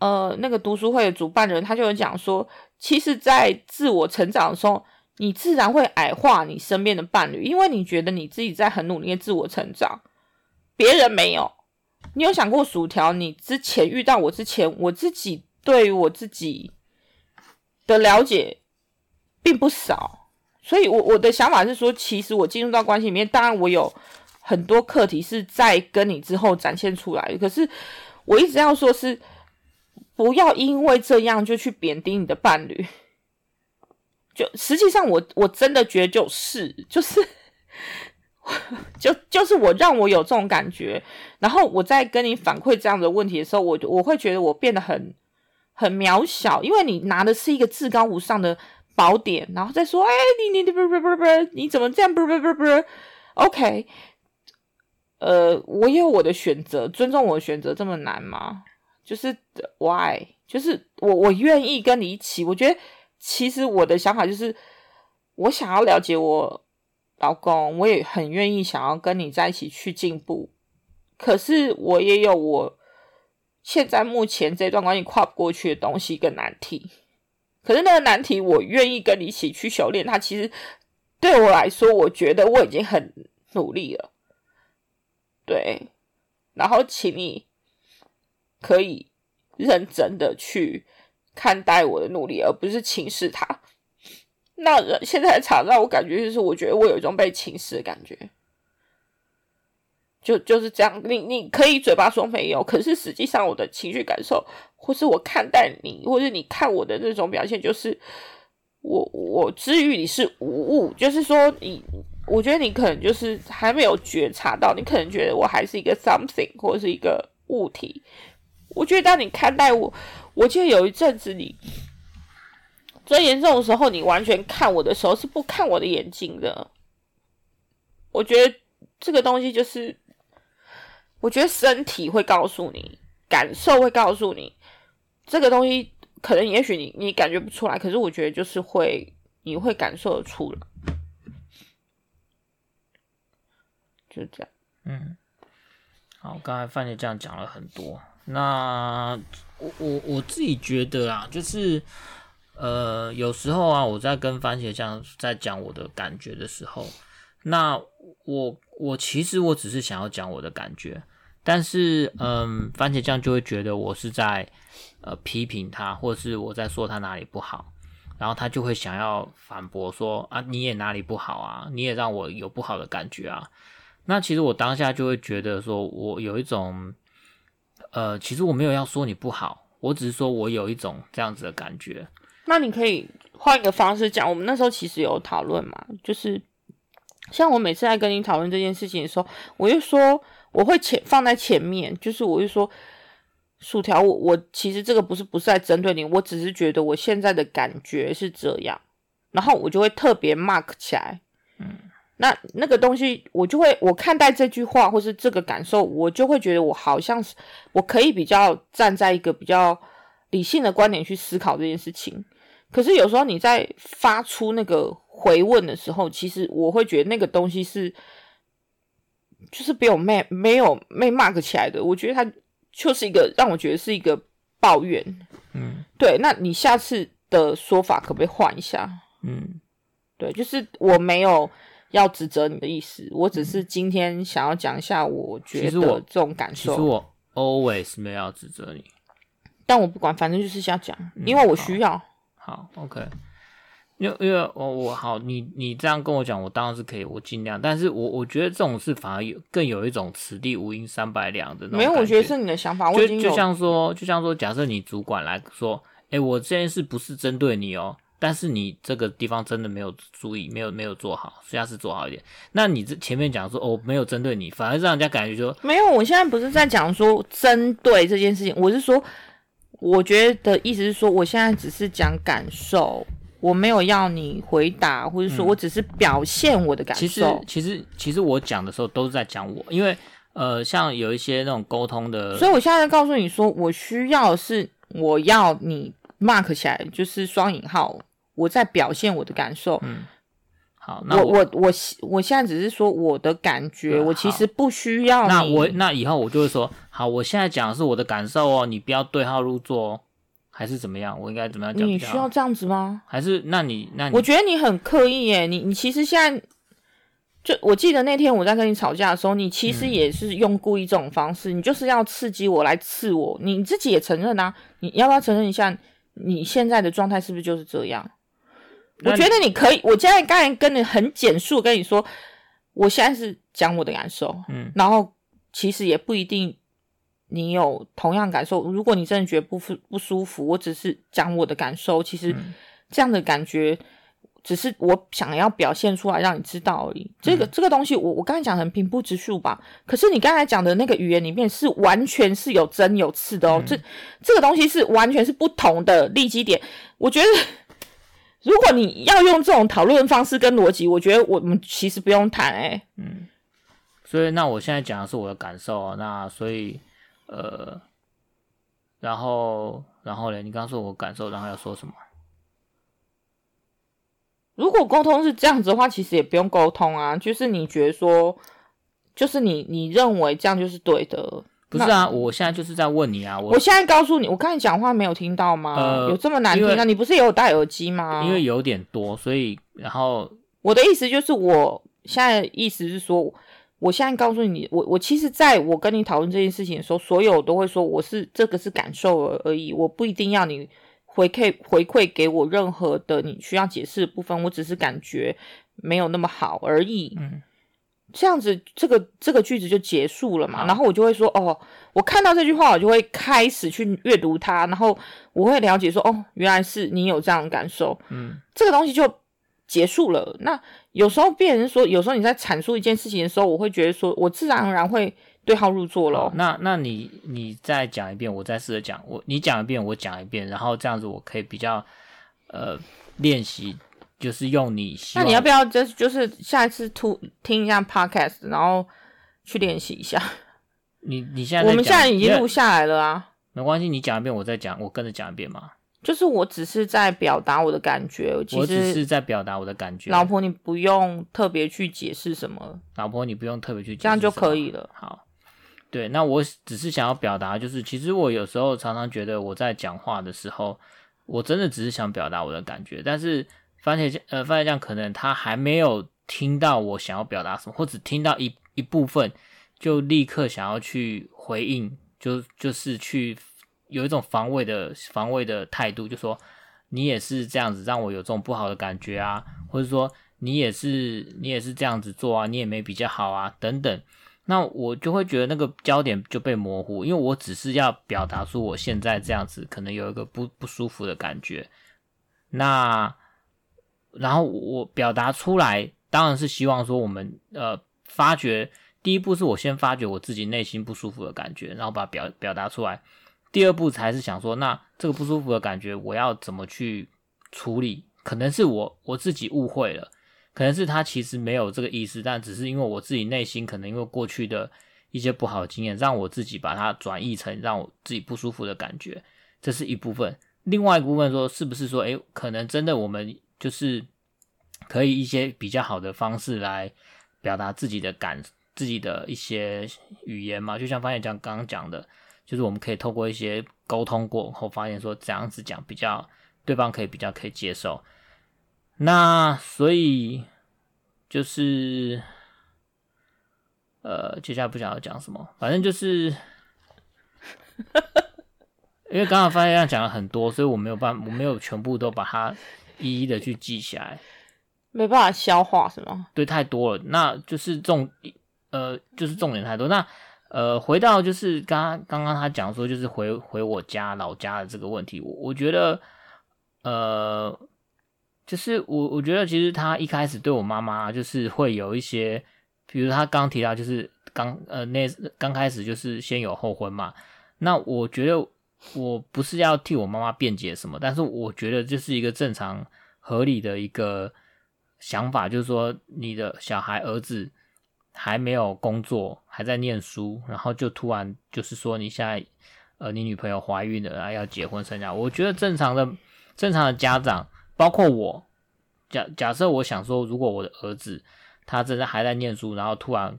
那个读书会的主办人他就有讲说，其实在自我成长的时候，你自然会矮化你身边的伴侣，因为你觉得你自己在很努力的自我成长，别人没有。你有想过薯条？你之前遇到我之前，我自己对于我自己的了解并不少，所以我的想法是说，其实我进入到关系里面，当然我有很多课题是在跟你之后展现出来的，可是我一直要说是，不要因为这样就去贬低你的伴侣。就实际上我真的觉得就是。就是我让我有这种感觉，然后我在跟你反馈这样的问题的时候，我会觉得我变得很渺小，因为你拿的是一个至高无上的宝典，然后再说你怎么这样 OK， 我也有我的选择，尊重我的选择这么难吗？就是 why， 就是我愿意跟你一起。我觉得其实我的想法就是我想要了解我老公，我也很愿意想要跟你在一起去进步，可是我也有我现在目前这段关系跨不过去的东西跟难题，可是那个难题我愿意跟你一起去修炼它，其实对我来说我觉得我已经很努力了，对，然后请你可以认真的去看待我的努力，而不是轻视它。那现在场上我感觉就是我觉得我有一种被轻视的感觉，就是这样。你可以嘴巴说没有，可是实际上我的情绪感受，或是我看待你，或是你看我的那种表现，就是我之于你是无物，就是说你，我觉得你可能就是还没有觉察到，你可能觉得我还是一个 something 或是一个物体。我觉得当你看待我，我记得有一阵子你最严重的时候，你完全看我的时候是不看我的眼睛的。我觉得这个东西就是。我觉得身体会告诉你，感受会告诉你，这个东西可能也许你感觉不出来，可是我觉得就是会，你会感受得出来，就这样。嗯，好，刚才范姐这样讲了很多，那我自己觉得啊，就是有时候啊，我在跟番茄酱在讲我的感觉的时候，那我其实我只是想要讲我的感觉，但是番茄酱就会觉得我是在批评他，或者是我在说他哪里不好，然后他就会想要反驳说啊你也哪里不好啊，你也让我有不好的感觉啊。那其实我当下就会觉得说我有一种其实我没有要说你不好，我只是说我有一种这样子的感觉。那你可以换一个方式讲，我们那时候其实有讨论嘛，就是像我每次在跟你讨论这件事情的时候，我就说我会放在前面，就是我就说薯条，我其实这个不是在针对你，我只是觉得我现在的感觉是这样，然后我就会特别 mark 起来。嗯，那个东西我就会，我看待这句话或是这个感受，我就会觉得我好像是我可以比较站在一个比较理性的观点去思考这件事情。可是有时候你在发出那个回问的时候，其实我会觉得那个东西是就是没有 mark 起来的，我觉得它就是一个让我觉得是一个抱怨。嗯，对，那你下次的说法可不可以换一下？嗯，对，就是我没有要指责你的意思，我只是今天想要讲一下我觉得这种感受。其实我 always 没有要指责你，但我不管，反正就是想讲，因为我需要。好 OK， 因为我好，你这样跟我讲，我当然是可以，我尽量。但是我觉得这种事反而更有一种此地无银三百两的那种感觉。没有，我觉得是你的想法。就像说，假设你主管来说，欸，我这件事不是针对你哦，但是你这个地方真的没有注意，没有做好，下次做好一点。那你前面讲说哦，没有针对你，反而让人家感觉说没有。我现在不是在讲说针对这件事情，我是说。我觉得意思是说我现在只是讲感受，我没有要你回答，或者说我只是表现我的感受。其实我讲的时候都是在讲我，因为像有一些那种沟通的，所以我现在在告诉你说我需要的是我要你 mark 起来，就是双引号，我在表现我的感受。嗯，好，那我现在只是说我的感觉，我其实不需要你。那以后我就会说，好，我现在讲的是我的感受哦，你不要对号入座哦，还是怎么样？我应该怎么样讲？你需要这样子吗？还是那你？我觉得你很刻意耶，你其实现在就我记得那天我在跟你吵架的时候，你其实也是用故意这种方式，你就是要刺激我来刺我，你自己也承认啊，你要不要承认一下你现在的状态是不是就是这样？我觉得你可以，我现在刚才跟你很简述跟你说，我现在是讲我的感受，嗯，然后其实也不一定你有同样感受，如果你真的觉得不舒服，我只是讲我的感受，其实这样的感觉只是我想要表现出来让你知道而已。这个东西我刚才讲很平铺直述吧，可是你刚才讲的那个语言里面是完全是有针有刺的哦，这个东西是完全是不同的立基点。我觉得如果你要用这种讨论方式跟逻辑，我觉得我们其实不用谈欸。嗯，所以那我现在讲的是我的感受哦，那所以然后咧，你刚刚说我感受，然后要说什么？如果沟通是这样子的话，其实也不用沟通啊，就是你觉得说，就是你认为这样就是对的。不是啊，我现在就是在问你啊，我现在告诉你，我刚才讲话没有听到吗？有这么难听啊？你不是也有戴耳机吗？因为有点多，所以然后我的意思就是，我现在的意思是说，我现在告诉你，我其实在我跟你讨论这件事情的时候，所有都会说我是这个是感受而已，我不一定要你回馈给我任何的你需要解释的部分，我只是感觉没有那么好而已。嗯，这样子这个句子就结束了嘛。然后我就会说哦，我看到这句话我就会开始去阅读它，然后我会了解说哦，原来是你有这样的感受。嗯，这个东西就结束了。那有时候变成说，有时候你在阐述一件事情的时候，我会觉得说我自然而然会对号入座了。那你再讲一遍，我再试着讲，你讲一遍我讲一遍，然后这样子我可以比较练习，就是用你希望。那你要不要就是下一次听一下 podcast 然后去练习一下？你现在在讲，我们现在已经录下来了啊，没关系，你讲一遍我再讲，我跟着讲一遍嘛。就是我只是在表达我的感觉，我只是在表达我的感觉。老婆，你不用特别去解释什么。老婆，你不用特别去解释什么，这样就可以了。好，对，那我只是想要表达，就是其实我有时候常常觉得我在讲话的时候，我真的只是想表达我的感觉，但是番茄酱可能他还没有听到我想要表达什么，或者听到一部分就立刻想要去回应，就是去。有一种防卫的态度，就说你也是这样子让我有这种不好的感觉啊，或者说你也是这样子做啊，你也没比较好啊等等。那我就会觉得那个焦点就被模糊，因为我只是要表达出我现在这样子可能有一个不舒服的感觉。那然后我表达出来，当然是希望说我们发觉，第一步是我先发觉我自己内心不舒服的感觉，然后把它表达出来。第二步才是想说，那这个不舒服的感觉我要怎么去处理？可能是我自己误会了，可能是他其实没有这个意思，但只是因为我自己内心可能因为过去的一些不好的经验，让我自己把它转译成让我自己不舒服的感觉，这是一部分。另外一部分说，是不是说，可能真的我们就是可以一些比较好的方式来表达自己的一些语言嘛？就像番茄酱刚刚讲的。就是我们可以透过一些沟通过后，发现说怎样子讲比较对方比较可以接受。那所以就是接下来不想要讲什么，反正就是因为刚刚发现这样讲了很多，所以我没有全部都把它一一的去记起来，没办法消化是吗？对，太多了，那就是重点太多。那回到就是刚刚他讲说，就是回我家老家的这个问题，我觉得就是我觉得其实他一开始对我妈妈就是会有一些，比如他刚提到就是刚开始就是先有后婚嘛，那我觉得我不是要替我妈妈辩解什么，但是我觉得就是一个正常合理的一个想法，就是说你的小孩儿子还没有工作，还在念书，然后就突然就是说你现在，你女朋友怀孕了，啊，要结婚生小孩。我觉得正常的家长，包括我，假设我想说，如果我的儿子他真的还在念书，然后突然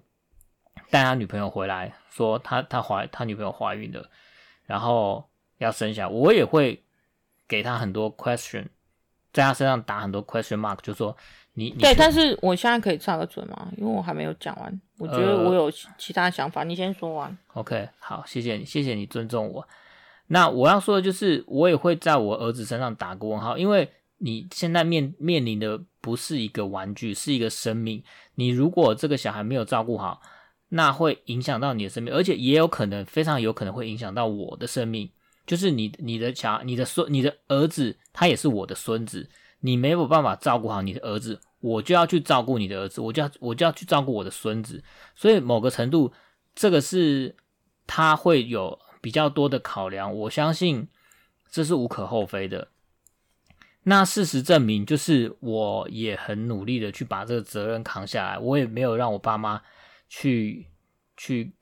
带他女朋友回来，说他女朋友怀孕了，然后要生小孩，我也会给他很多 question， 在他身上打很多 question mark， 就说。你对，但是我现在可以插个嘴吗？因为我还没有讲完，我觉得我有其他想法，你先说完。OK， 好，谢谢你尊重我。那我要说的就是，我也会在我儿子身上打个问号，因为你现在面临的不是一个玩具，是一个生命。你如果这个小孩没有照顾好，那会影响到你的生命，而且也有可能，非常有可能会影响到我的生命。就是你的儿子，他也是我的孙子。你没有办法照顾好你的儿子，我就要去照顾你的儿子，我就要去照顾我的孙子，所以某个程度，这个是他会有比较多的考量，我相信这是无可厚非的。那事实证明，就是我也很努力的去把这个责任扛下来，我也没有让我爸妈去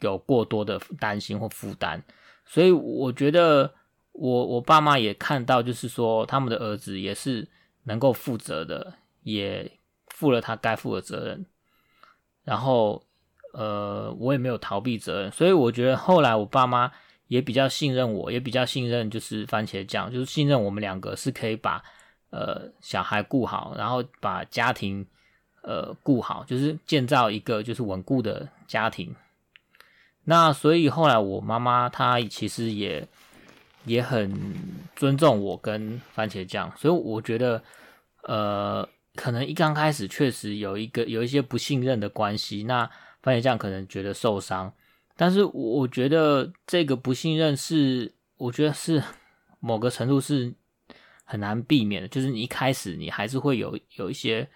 有过多的担心或负担，所以我觉得我爸妈也看到，就是说他们的儿子也是。能够负责的，也负了他该负的责任，然后我也没有逃避责任，所以我觉得后来我爸妈也比较信任我，也比较信任就是番茄酱，就是信任我们两个是可以把小孩顾好，然后把家庭顾好，就是建造一个就是稳固的家庭。那所以后来我妈妈她其实也很尊重我跟番茄酱，所以我觉得可能一刚开始确实有一些不信任的关系，那番茄酱可能觉得受伤，但是我觉得这个不信任是我觉得是某个程度是很难避免的，就是你一开始你还是会有一些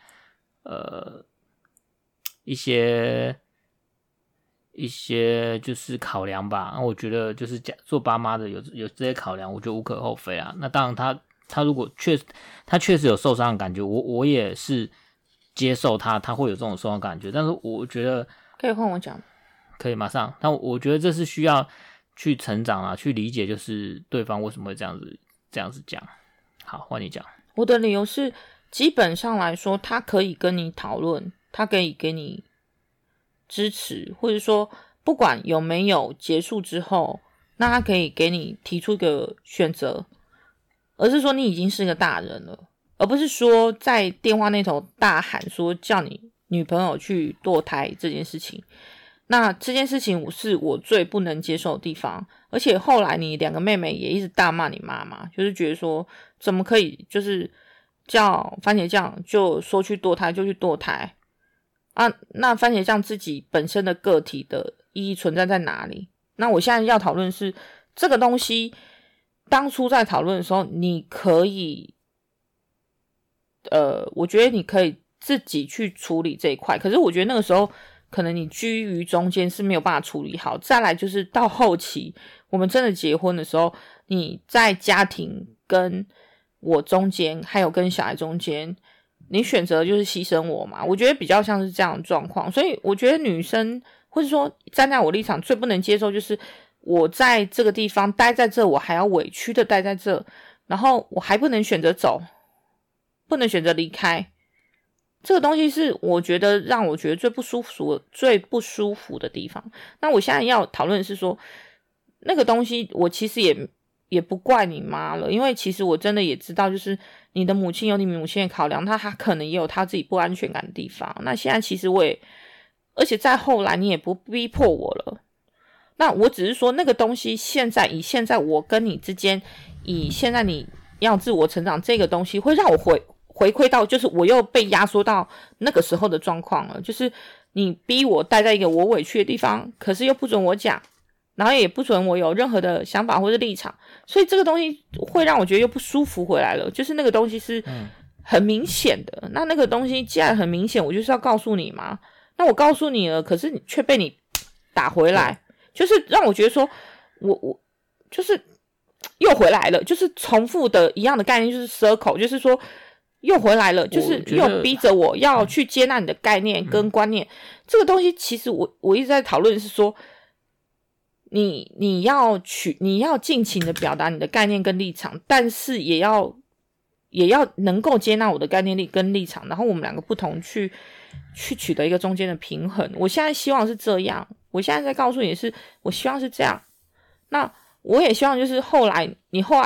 一些就是考量吧，我觉得就是做爸妈的有这些考量，我觉得无可厚非啊。那当然他如果确实有受伤的感觉，我也是接受他会有这种受伤的感觉，但是我觉得可以换我讲，可以马上。但我觉得这是需要去成长啊，去理解就是对方为什么会这样子讲。好，换你讲。我的理由是，基本上来说，他可以跟你讨论，他可以给你支持，或者说不管有没有结束之后，那他可以给你提出一个选择，而是说你已经是个大人了，而不是说在电话那头大喊说叫你女朋友去堕胎这件事情。那这件事情是我最不能接受的地方，而且后来你两个妹妹也一直大骂你妈妈，就是觉得说怎么可以就是叫番茄酱就说去堕胎就去堕胎啊？那番茄酱自己本身的个体的意义存在在哪里？那我现在要讨论是这个东西，当初在讨论的时候，你可以我觉得你可以自己去处理这一块，可是我觉得那个时候可能你居于中间是没有办法处理好。再来就是到后期我们真的结婚的时候，你在家庭跟我中间还有跟小孩中间，你选择就是牺牲我嘛，我觉得比较像是这样的状况。所以我觉得女生或者说站在我立场最不能接受就是我在这个地方待在这，我还要委屈的待在这，然后我还不能选择走，不能选择离开，这个东西是我觉得让我觉得最不舒服的地方。那我现在要讨论是说那个东西我其实也不怪你妈了，因为其实我真的也知道就是你的母亲有你母亲的考量，她可能也有她自己不安全感的地方。那现在其实我也，而且再后来你也不逼迫我了，那我只是说那个东西现在我跟你之间，以现在你要自我成长这个东西会让我回馈到就是我又被压缩到那个时候的状况了，就是你逼我待在一个我委屈的地方，可是又不准我讲，然后也不准我有任何的想法或是立场，所以这个东西会让我觉得又不舒服回来了，就是那个东西是很明显的。那个东西既然很明显，我就是要告诉你嘛，那我告诉你了，可是你却被你打回来，就是让我觉得说我就是又回来了，就是重复的一样的概念，就是 circle， 就是说又回来了，就是又逼着我要去接纳你的概念跟观念。这个东西其实我一直在讨论是说你要尽情的表达你的概念跟立场，但是也要能够接纳我的概念跟立场，然后我们两个不同去取得一个中间的平衡。我现在希望是这样，我现在在告诉你是我希望是这样，那我也希望就是后来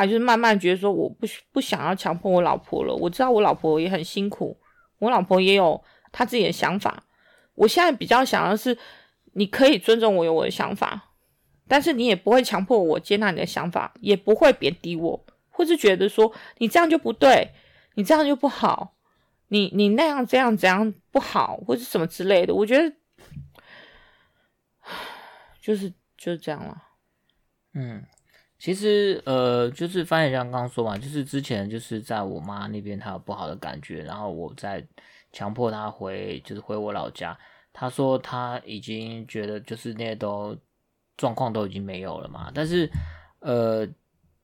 就是慢慢觉得说我不想要强迫我老婆了，我知道我老婆也很辛苦，我老婆也有她自己的想法，我现在比较想要是你可以尊重我有我的想法，但是你也不会强迫我接纳你的想法，也不会贬低我，或是觉得说你这样就不对，你这样就不好，你那样这样不好，或是什么之类的。我觉得就是这样了。其实就是番茄酱刚说嘛，就是之前就是在我妈那边她有不好的感觉，然后我在强迫她回我老家，她说她已经觉得就是那些都状况都已经没有了嘛，但是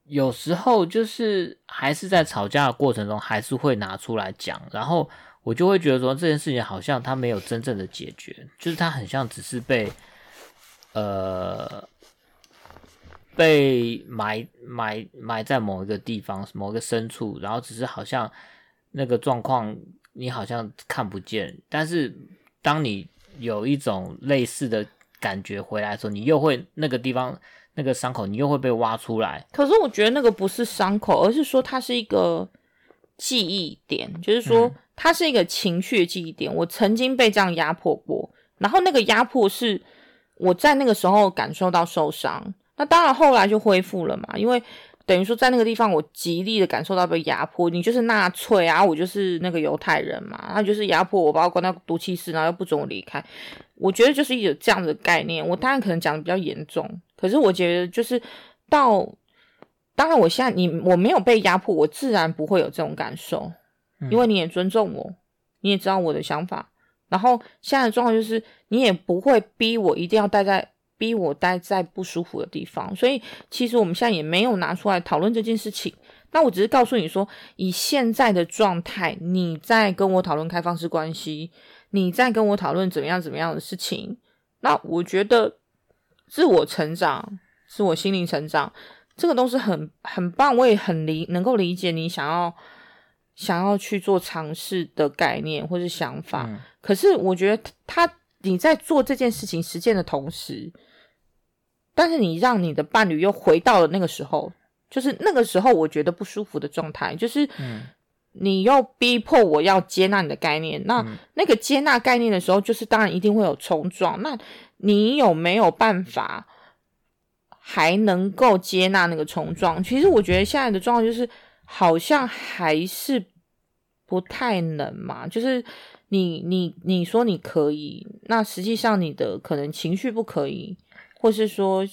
有时候就是还是在吵架的过程中还是会拿出来讲，然后我就会觉得说这件事情好像她没有真正的解决，就是她很像只是被埋在某一个地方某一个深处，然后只是好像那个状况你好像看不见，但是当你有一种类似的感觉回来的时候，你又会那个地方那个伤口你又会被挖出来。可是我觉得那个不是伤口，而是说它是一个记忆点，就是说它是一个情绪的记忆点，我曾经被这样压迫过，然后那个压迫是我在那个时候感受到受伤，那当然后来就恢复了嘛，因为等于说在那个地方我极力的感受到被压迫，你就是纳粹啊，我就是那个犹太人嘛，他就是压迫我，把我关到毒气室，然后又不准我离开。我觉得就是有这样的概念，我当然可能讲的比较严重，可是我觉得就是到当然我现在我没有被压迫，我自然不会有这种感受，因为你也尊重我，你也知道我的想法，然后现在的状况就是你也不会逼我一定要逼我待在不舒服的地方，所以其实我们现在也没有拿出来讨论这件事情。那我只是告诉你说，以现在的状态，你在跟我讨论开放式关系，你在跟我讨论怎么样怎么样的事情，那我觉得自我成长，自我心灵成长，这个都是很棒，我也很能够理解你想要去做尝试的概念或是想法，可是我觉得你在做这件事情实践的同时，但是你让你的伴侣又回到了那个时候，就是那个时候我觉得不舒服的状态，就是你又逼迫我要接纳你的概念，那个接纳概念的时候，就是当然一定会有冲撞，那你有没有办法还能够接纳那个冲撞？其实我觉得现在的状况就是好像还是不太能嘛，就是你说你可以，那实际上你的可能情绪不可以，或是说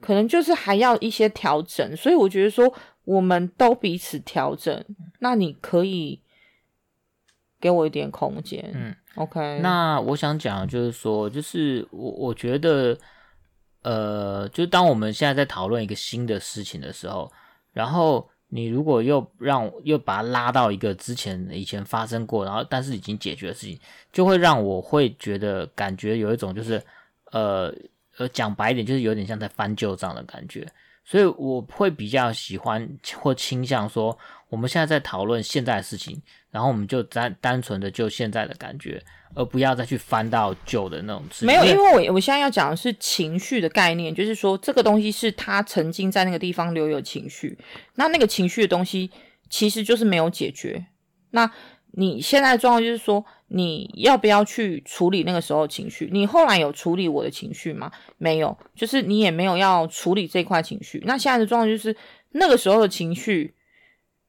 可能就是还要一些调整，所以我觉得说我们都彼此调整，那你可以给我一点空间。OK， 那我想讲就是说，就是我觉得就当我们现在在讨论一个新的事情的时候，然后你如果又把它拉到一个以前发生过，然后但是已经解决的事情，就会让我会觉得感觉有一种就是讲白一点就是有点像在翻旧账的感觉，所以我会比较喜欢或倾向说，我们现在在讨论现在的事情，然后我们就单纯的就现在的感觉，而不要再去翻到旧的那种事情。没有，因为我现在要讲的是情绪的概念，就是说这个东西是他曾经在那个地方留有情绪，那个情绪的东西其实就是没有解决。那你现在的状况就是说，你要不要去处理那个时候的情绪？你后来有处理我的情绪吗？没有，就是你也没有要处理这块情绪。那现在的状况就是，那个时候的情绪，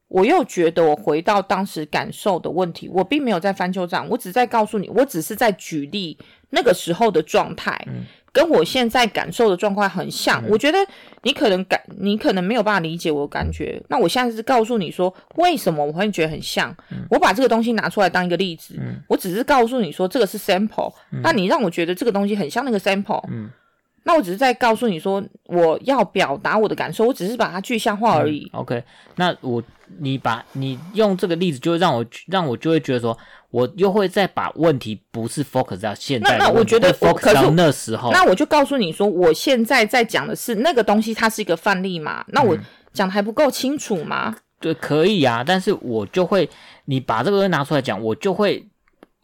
我又觉得我回到当时感受的问题，我并没有在翻旧账，我只在告诉你，我只是在举例那个时候的状态，跟我现在感受的状况很像。我觉得你可能没有办法理解我的感觉，那我现在是告诉你说为什么我会觉得很像，我把这个东西拿出来当一个例子，我只是告诉你说这个是 sample， 那你让我觉得这个东西很像那个 sample， 那我只是在告诉你说我要表达我的感受，我只是把它具象化而已。OK， 那你用这个例子就会让我就会觉得说，我又会再把问题不是 focus 到现在的那我觉得 focus 到那时候，那我就告诉你说，我现在在讲的是那个东西，它是一个范例嘛，那我讲的还不够清楚吗？对，可以啊，但是我就会你把这个拿出来讲，我就会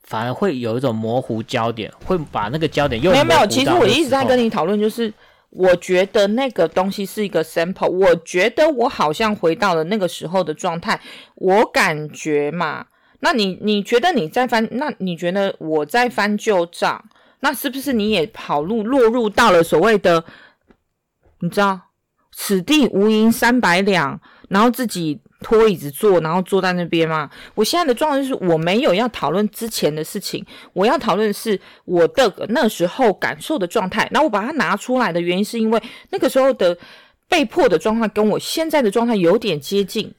反而会有一种模糊焦点，会把那个焦点又模糊到那时候。没有，其实我一直在跟你讨论，就是我觉得那个东西是一个 sample， 我觉得我好像回到了那个时候的状态，我感觉嘛。那你觉得那你觉得我在翻旧账，那是不是你也落入到了所谓的，你知道，此地无银三百两，然后自己拖椅子坐，然后坐在那边嘛。我现在的状况就是我没有要讨论之前的事情，我要讨论的是我的那时候感受的状态，然后我把它拿出来的原因是因为那个时候的被迫的状态跟我现在的状态有点接近。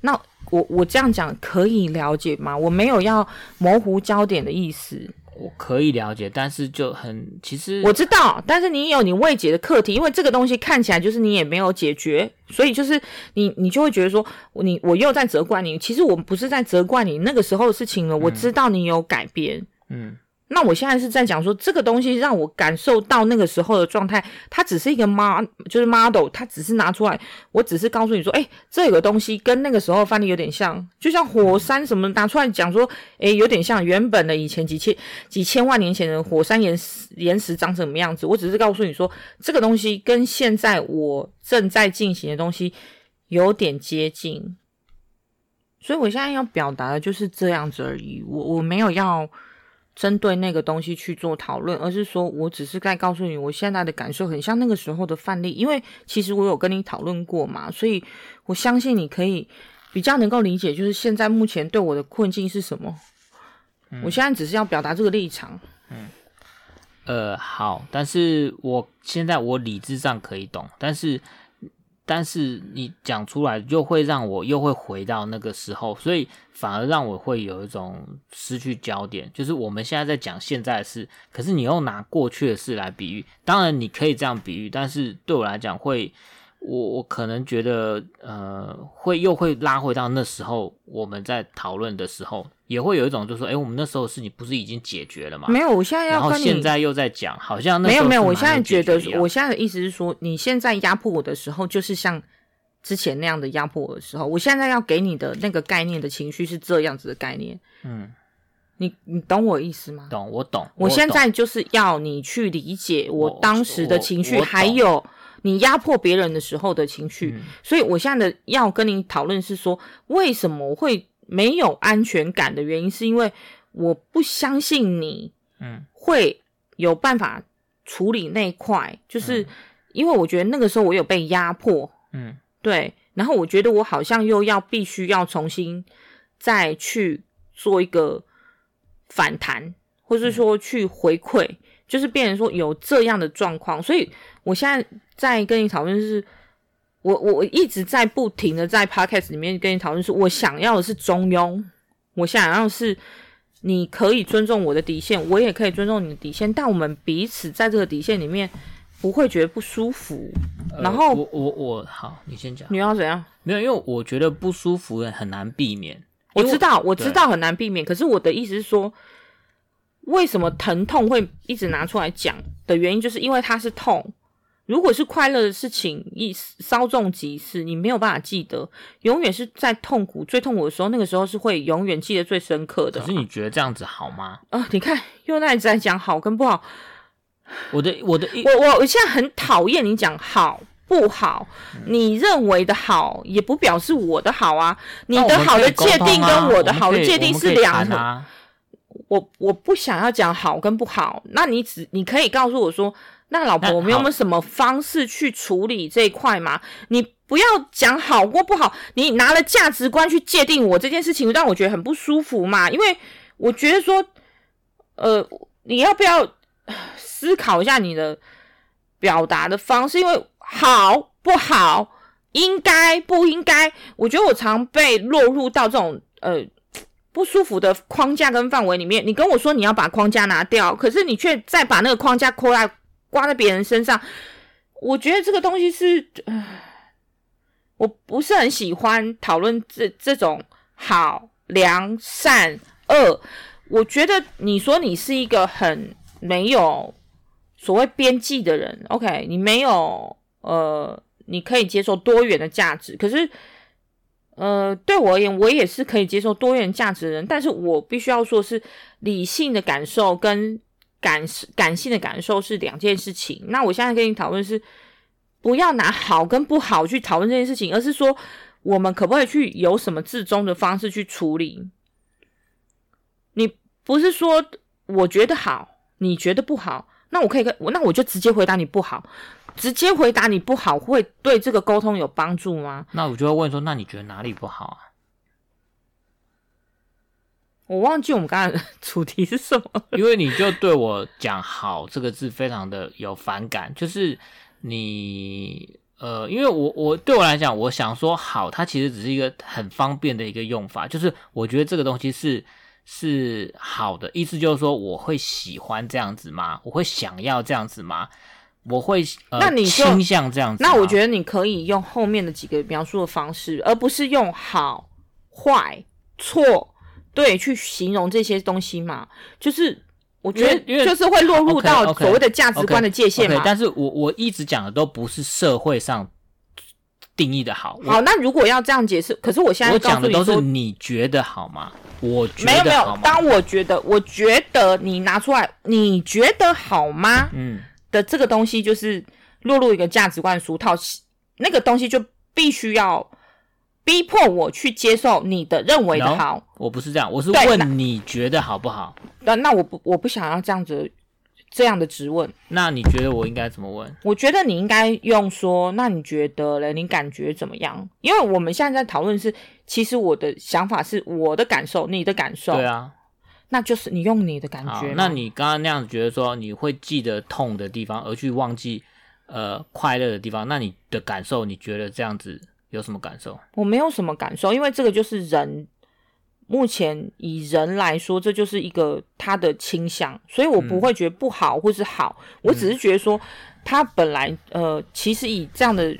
那我这样讲可以了解吗？我没有要模糊焦点的意思。我可以了解，但是就其实我知道，但是你有你未解的课题，因为这个东西看起来就是你也没有解决，所以就是你就会觉得说我又在责怪你。其实我不是在责怪你那个时候的事情了，我知道你有改变。那我现在是在讲说，这个东西让我感受到那个时候的状态，它只是一个model， 它只是拿出来，我只是告诉你说，这有个东西跟那个时候范例有点像，就像火山什么拿出来讲说，有点像原本的以前几千万年前的火山岩石长什么样子，我只是告诉你说，这个东西跟现在我正在进行的东西有点接近，所以我现在要表达的就是这样子而已，我没有要针对那个东西去做讨论，而是说我只是在告诉你我现在的感受很像那个时候的范例，因为其实我有跟你讨论过嘛，所以我相信你可以比较能够理解就是现在目前对我的困境是什么。我现在只是要表达这个立场。好，但是我现在我理智上可以懂，但是你讲出来就会让我又会回到那个时候，所以反而让我会有一种失去焦点，就是我们现在在讲现在的事，可是你又拿过去的事来比喻，当然你可以这样比喻，但是对我来讲会我可能觉得会拉回到那时候我们在讨论的时候，也会有一种就是说我们那时候事情不是已经解决了吗？没有，我现在要跟你，然后现在又在讲好像那时候没有，我现在觉得我现在的意思是说，你现在压迫我的时候就是像之前那样的压迫我的时候，我现在要给你的那个概念的情绪是这样子的概念。你懂我意思吗？懂，我懂。我现在就是要你去理解我当时的情绪，还有你压迫别人的时候的情绪，所以我现在的要跟你讨论是说，为什么会没有安全感的原因，是因为我不相信你会有办法处理那一块，就是因为我觉得那个时候我有被压迫，对，然后我觉得我好像又要必须要重新再去做一个反弹，或是说去回馈，就是变成说有这样的状况，所以我现在在跟你讨论是，我一直在不停的在 podcast 里面跟你讨论，是我想要的是中庸，我想要的是你可以尊重我的底线，我也可以尊重你的底线，但我们彼此在这个底线里面不会觉得不舒服。然后我好，你先讲。你要怎样？没有，因为我觉得不舒服很难避免。我知道很难避免，可是我的意思是说，为什么疼痛会一直拿出来讲的原因，就是因为它是痛。如果是快乐的事情，稍纵即逝，你没有办法记得，永远是在痛苦最痛苦的时候，那个时候是会永远记得最深刻的。可是你觉得这样子好吗？你看又那一直在讲好跟不好。我现在很讨厌你讲好不好，你认为的好也不表示我的好啊，你的好的界定跟我的好的界定是两个。我不想要讲好跟不好，那你可以告诉我说，那老婆我们有没有什么方式去处理这一块吗？你不要讲好或不好，你拿了价值观去界定我这件事情，让我觉得很不舒服嘛，因为我觉得说你要不要思考一下你的表达的方式，因为好不好应该不应该，我觉得我常被落入到这种不舒服的框架跟范围里面，你跟我说你要把框架拿掉，可是你却再把那个框架挂在别人身上，我觉得这个东西是我不是很喜欢讨论这种好、良、善、恶。我觉得你说你是一个很没有所谓边际的人 ，OK， 你没有你可以接受多元的价值，可是对我而言，我也是可以接受多元价值的人，但是我必须要说是理性的感受跟感性的感受是两件事情。那我现在跟你讨论是，不要拿好跟不好去讨论这件事情，而是说我们可不可以去有什么折中的方式去处理。你不是说我觉得好，你觉得不好，那我就直接回答你不好。直接回答你不好会对这个沟通有帮助吗？那我就会问说，那你觉得哪里不好啊？我忘记我们刚才的主题是什么，因为你就对我讲好这个字非常的有反感，就是你因为我对我来讲，我想说好，它其实只是一个很方便的一个用法，就是我觉得这个东西是好的，意思就是说我会喜欢这样子吗？我会想要这样子吗？我会那你倾向这样子。那我觉得你可以用后面的几个描述的方式，而不是用好、坏、错、对去形容这些东西嘛。就是我觉得就是会落入到所谓的价值观的界限嘛。但是我一直讲的都不是社会上定义的好。好，那如果要这样解释，可是我现在告诉你说，我讲的都是你觉得好吗？我觉得好吗？没有。当我觉得你拿出来，你觉得好吗？的这个东西就是落入一个价值观的俗套，那个东西就必须要逼迫我去接受你的认为的好。No, 我不是这样，我是问你觉得好不好。那我不想要这样的质问。那你觉得我应该怎么问？我觉得你应该用说，那你觉得嘞？你感觉怎么样？因为我们现在在讨论是，其实我的想法是我的感受，你的感受。对啊，那就是你用你的感觉。那你刚刚那样子觉得说，你会记得痛的地方，而去忘记快乐的地方。那你的感受，你觉得这样子有什么感受？我没有什么感受，因为这个就是人。目前以人来说，这就是一个他的倾向，所以我不会觉得不好或是好，我只是觉得说他本来其实以这样的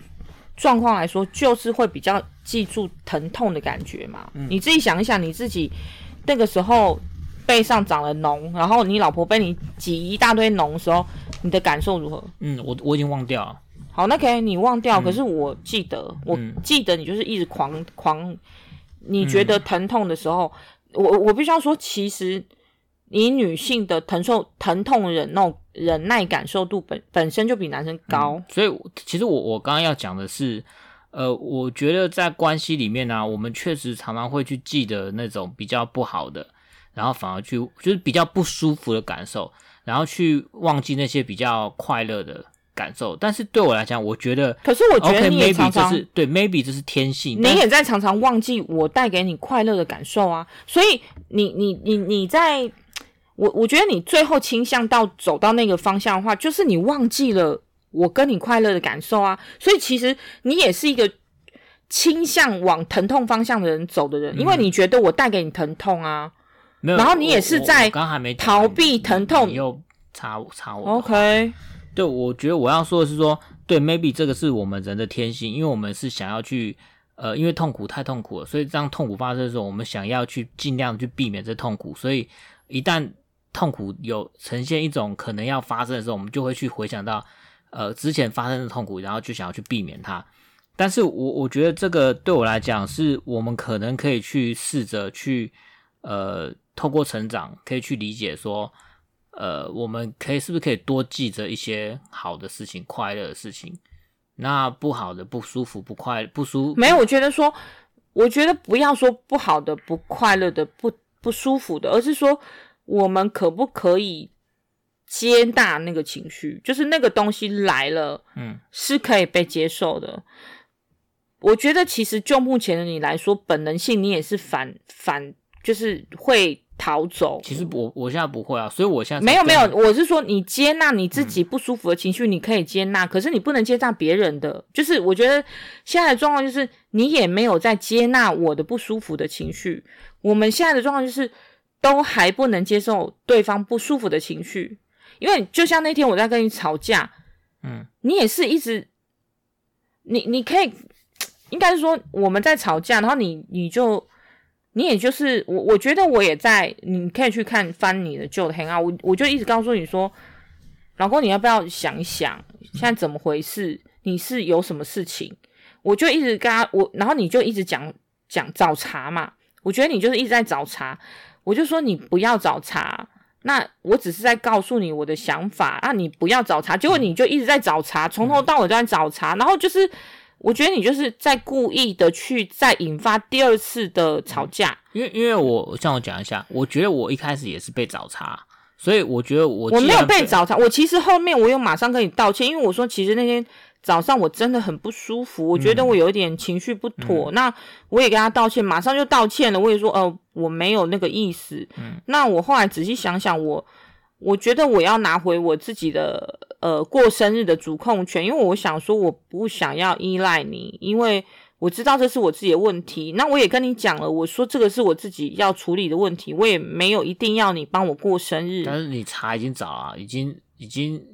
状况来说，就是会比较记住疼痛的感觉嘛。你自己想一想，你自己那个时候背上长了脓，然后你老婆被你挤一大堆脓的时候，你的感受如何？我已经忘掉了。好，那可以你忘掉，可是我记得，你就是一直狂。你觉得疼痛的时候，我必须要说，其实你女性的疼痛忍耐感受度本身就比男生高。所以其实我刚刚要讲的是，我觉得在关系里面啊，我们确实常常会去记得那种比较不好的，然后反而去就是比较不舒服的感受，然后去忘记那些比较快乐的感受。但是对我来讲，我觉得，可是我觉得你也常常 maybe 这是天性，你也在常常忘记我带给你快乐的感受啊。所以你在我觉得你最后倾向到走到那个方向的话，就是你忘记了我跟你快乐的感受啊。所以其实你也是一个倾向往疼痛方向的人走的人，因为你觉得我带给你疼痛啊，然后你也是在逃避疼痛。你又插我 OK。对，我觉得我要说的是说，对 maybe 这个是我们人的天性，因为我们是想要去因为痛苦太痛苦了，所以当痛苦发生的时候，我们想要去尽量去避免这痛苦，所以一旦痛苦有呈现一种可能要发生的时候，我们就会去回想到之前发生的痛苦，然后就想要去避免它。但是我觉得这个对我来讲，是我们可能可以去试着去透过成长可以去理解说，我们是不是可以多记着一些好的事情、快乐的事情？那不好的、不舒服、不舒服，没有。我觉得不要说不好的、不快乐的、不舒服的，而是说我们可不可以接纳那个情绪？就是那个东西来了，是可以被接受的。我觉得其实就目前的你来说，本能性你也是反，就是会。逃走，其实我现在不会啊，所以我现在没有，我是说你接纳你自己不舒服的情绪，你可以接纳，可是你不能接纳别人的。就是我觉得现在的状况就是你也没有在接纳我的不舒服的情绪，我们现在的状况就是都还不能接受对方不舒服的情绪，因为就像那天我在跟你吵架，你也是一直，你可以，应该是说我们在吵架，然后你也就是我觉得我也在，你可以去翻你的旧的 hangout， 我就一直告诉你说，老公你要不要想一想现在怎么回事，你是有什么事情，我就一直跟他，然后你就一直讲找茬嘛，我觉得你就是一直在找茬，我就说你不要找茬，那我只是在告诉你我的想法啊，你不要找茬，结果你就一直在找茬，从头到尾都在找茬，然后就是。我觉得你就是在故意的去再引发第二次的吵架，因为我像我讲一下，我觉得我一开始也是被找茬，所以我觉得我没有被找茬，我其实后面我有马上跟你道歉，因为我说其实那天早上我真的很不舒服，我觉得我有一点情绪不妥，那我也跟他道歉，马上就道歉了，我也说我没有那个意思，那我后来仔细想想，我觉得我要拿回我自己的过生日的主控权，因为我想说我不想要依赖你，因为我知道这是我自己的问题，那我也跟你讲了，我说这个是我自己要处理的问题，我也没有一定要你帮我过生日。但是你查已经找了，已经、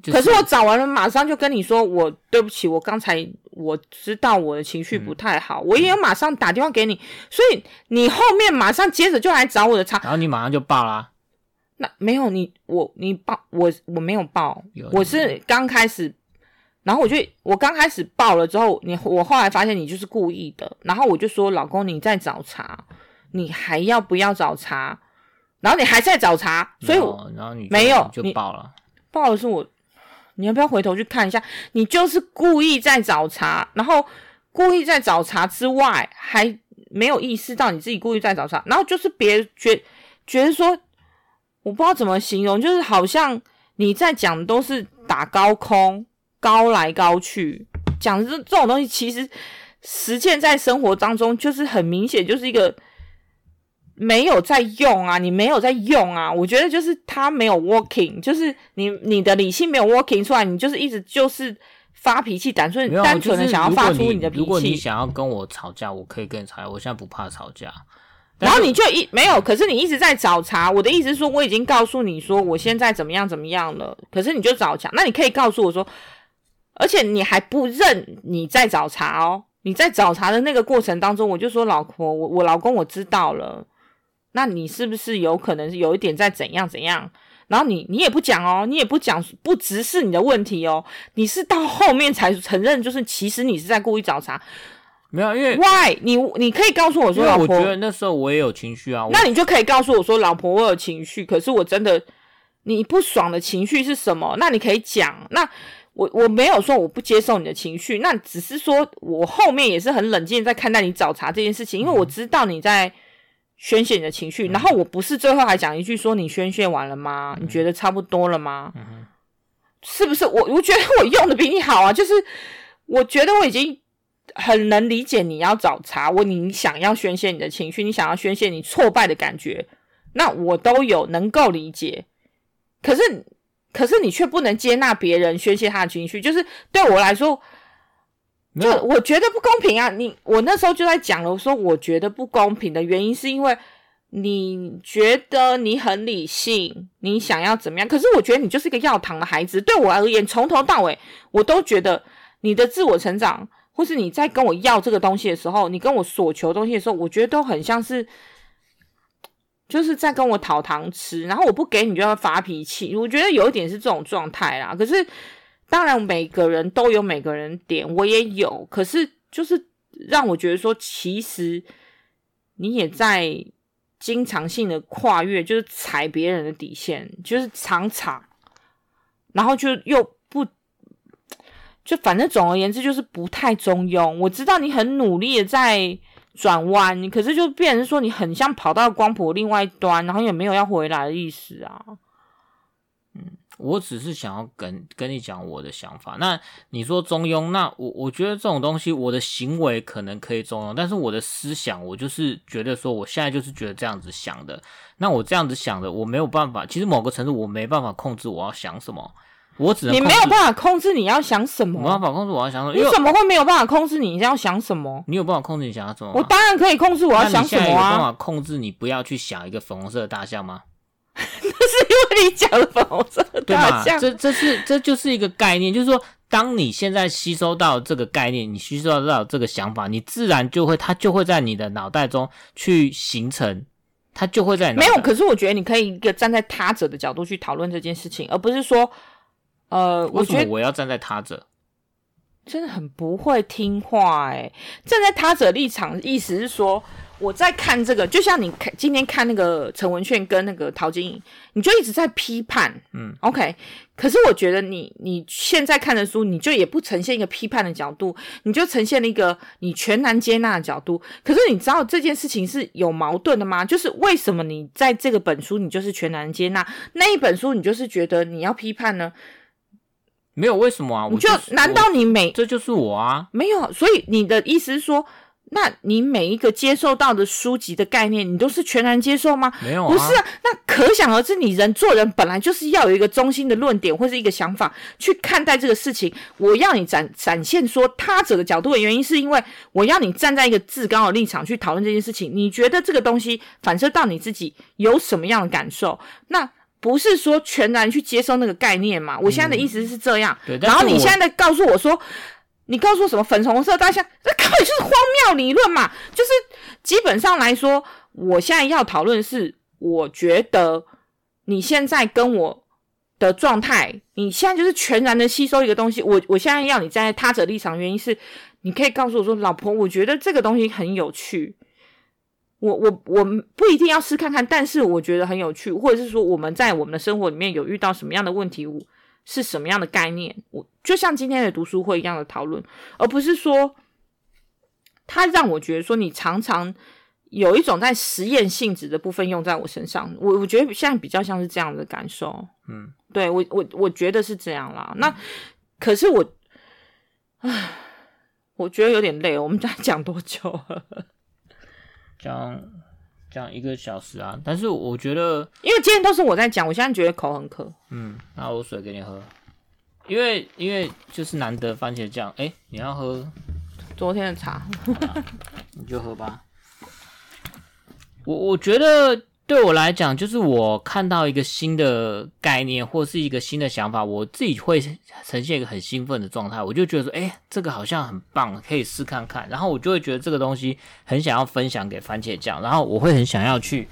就是、可是我找完了马上就跟你说，我对不起，我刚才我知道我的情绪不太好，我也有马上打电话给你，所以你后面马上接着就来找我的茬，然后你马上就爆啦。那没有你爆我没有爆，我是刚开始，然后我刚开始爆了之后，我后来发现你就是故意的，然后我就说老公你在找茬，你还要不要找茬？然后你还在找茬，所以然后你没有就爆了，爆了是我，你要不要回头去看一下？你就是故意在找茬，然后故意在找茬之外，还没有意识到你自己故意在找茬，然后就是别觉得说，我不知道怎么形容，就是好像你在讲都是打高空，高来高去，讲这种东西其实实践在生活当中就是很明显，就是一个没有在用啊，你没有在用啊，我觉得就是他没有 working， 就是你的理性没有 working 出来，你就是一直就是发脾气，单纯的想要发出你的脾气。如果你想要跟我吵架，我可以跟你吵架，我现在不怕吵架。然后你就没有，可是你一直在找茬。我的意思是说，我已经告诉你说我现在怎么样怎么样了，可是你就找茬。那你可以告诉我说，而且你还不认你在找茬哦。你在找茬的那个过程当中，我就说老婆，我老公我知道了。那你是不是有可能有一点在怎样怎样？然后你也不讲哦，你也不讲，不直视你的问题哦，你是到后面才承认，就是其实你是在故意找茬。没有，因为 why 你可以告诉我说，老婆，我觉得那时候我也有情绪啊。那你就可以告诉我说，老婆，我有情绪，可是我真的你不爽的情绪是什么？那你可以讲。那我没有说我不接受你的情绪，那只是说我后面也是很冷静在看待你找茬这件事情，因为我知道你在宣泄你的情绪，然后我不是最后还讲一句说你宣泄完了吗？你觉得差不多了吗？是不是我觉得我用的比你好啊？就是我觉得我已经很能理解你要找茬，你想要宣泄你的情绪，你想要宣泄你挫败的感觉，那我都有能够理解。可是你却不能接纳别人宣泄他的情绪，就是对我来说，就我觉得不公平啊！我那时候就在讲了，我说我觉得不公平的原因是因为你觉得你很理性，你想要怎么样？可是我觉得你就是一个要糖的孩子。对我而言，从头到尾我都觉得你的自我成长，或是你在跟我要这个东西的时候，你跟我所求东西的时候，我觉得都很像是就是在跟我讨糖吃，然后我不给你就要发脾气。我觉得有一点是这种状态啦。可是当然每个人都有每个人点，我也有，可是就是让我觉得说，其实你也在经常性的跨越，就是踩别人的底线，就是常，然后就又不，就反正总而言之就是不太中庸。我知道你很努力的在转弯，可是就变成说你很像跑到光谱另外一端，然后也没有要回来的意思啊。我只是想要跟你讲我的想法。那你说中庸，那我觉得这种东西，我的行为可能可以中庸，但是我的思想，我就是觉得说，我现在就是觉得这样子想的。那我这样子想的，我没有办法。其实某个程度，我没办法控制我要想什么，我只能控制。你没有办法控制你要想什么？我没办法控制我要想什么？你怎么会没有办法控制你要想什么？你有办法控制你想要什么吗？我当然可以控制我要想什么啊！那你现在有办法控制你不要去想一个粉红色的大象吗？那是因为你讲的粉红色的大象，对嘛？这就是一个概念，就是说，当你现在吸收到这个概念，你吸收到这个想法，你自然它就会在你的脑袋中去形成，它就会在你脑袋。没有，可是我觉得你可以一个站在他者的角度去讨论这件事情，而不是说，为什么我要站在他者？真的很不会听话欸。站在他者立场，意思是说，我在看这个，就像你今天看那个陈文茜跟那个陶晶莹，你就一直在批判，OK。可是我觉得你现在看的书，你就也不呈现一个批判的角度，你就呈现了一个你全然接纳的角度。可是你知道这件事情是有矛盾的吗？就是为什么你在这个本书你就是全然接纳，那一本书你就是觉得你要批判呢？没有，为什么啊？你就是，难道你这就是我啊？没有，所以你的意思是说，那你每一个接受到的书籍的概念，你都是全然接受吗？没有啊，不是啊。那可想而知，你做人本来就是要有一个中心的论点或是一个想法去看待这个事情。我要你展现说他者的角度的原因，是因为我要你站在一个至高的立场去讨论这件事情。你觉得这个东西反射到你自己有什么样的感受？那不是说全然去接受那个概念嘛？我现在的意思是这样。然后你现在告诉我说，你告诉我什么粉红色大象，那根本就是荒谬理论嘛。就是基本上来说，我现在要讨论是，我觉得你现在跟我的状态，你现在就是全然的吸收一个东西。我现在要你站在他者立场，原因是你可以告诉我说，老婆，我觉得这个东西很有趣，我不一定要试看看，但是我觉得很有趣，或者是说我们在我们的生活里面有遇到什么样的问题，是什么样的概念？我就像今天的读书会一样的讨论，而不是说它让我觉得说你常常有一种在实验性质的部分用在我身上，我觉得现在比较像是这样的感受。嗯，对，我觉得是这样啦。那可是我觉得有点累。我们在讲多久了？讲1个小时啊。但是我觉得，因为今天都是我在讲，我现在觉得口很渴。嗯，那我水给你喝，因为就是难得番茄酱。哎，你要喝昨天的茶？你就喝吧。我觉得对我来讲，就是我看到一个新的概念或是一个新的想法，我自己会呈现一个很兴奋的状态。我就觉得说，诶，这个好像很棒，可以试看看。然后我就会觉得这个东西很想要分享给番茄酱，然后我会很想要去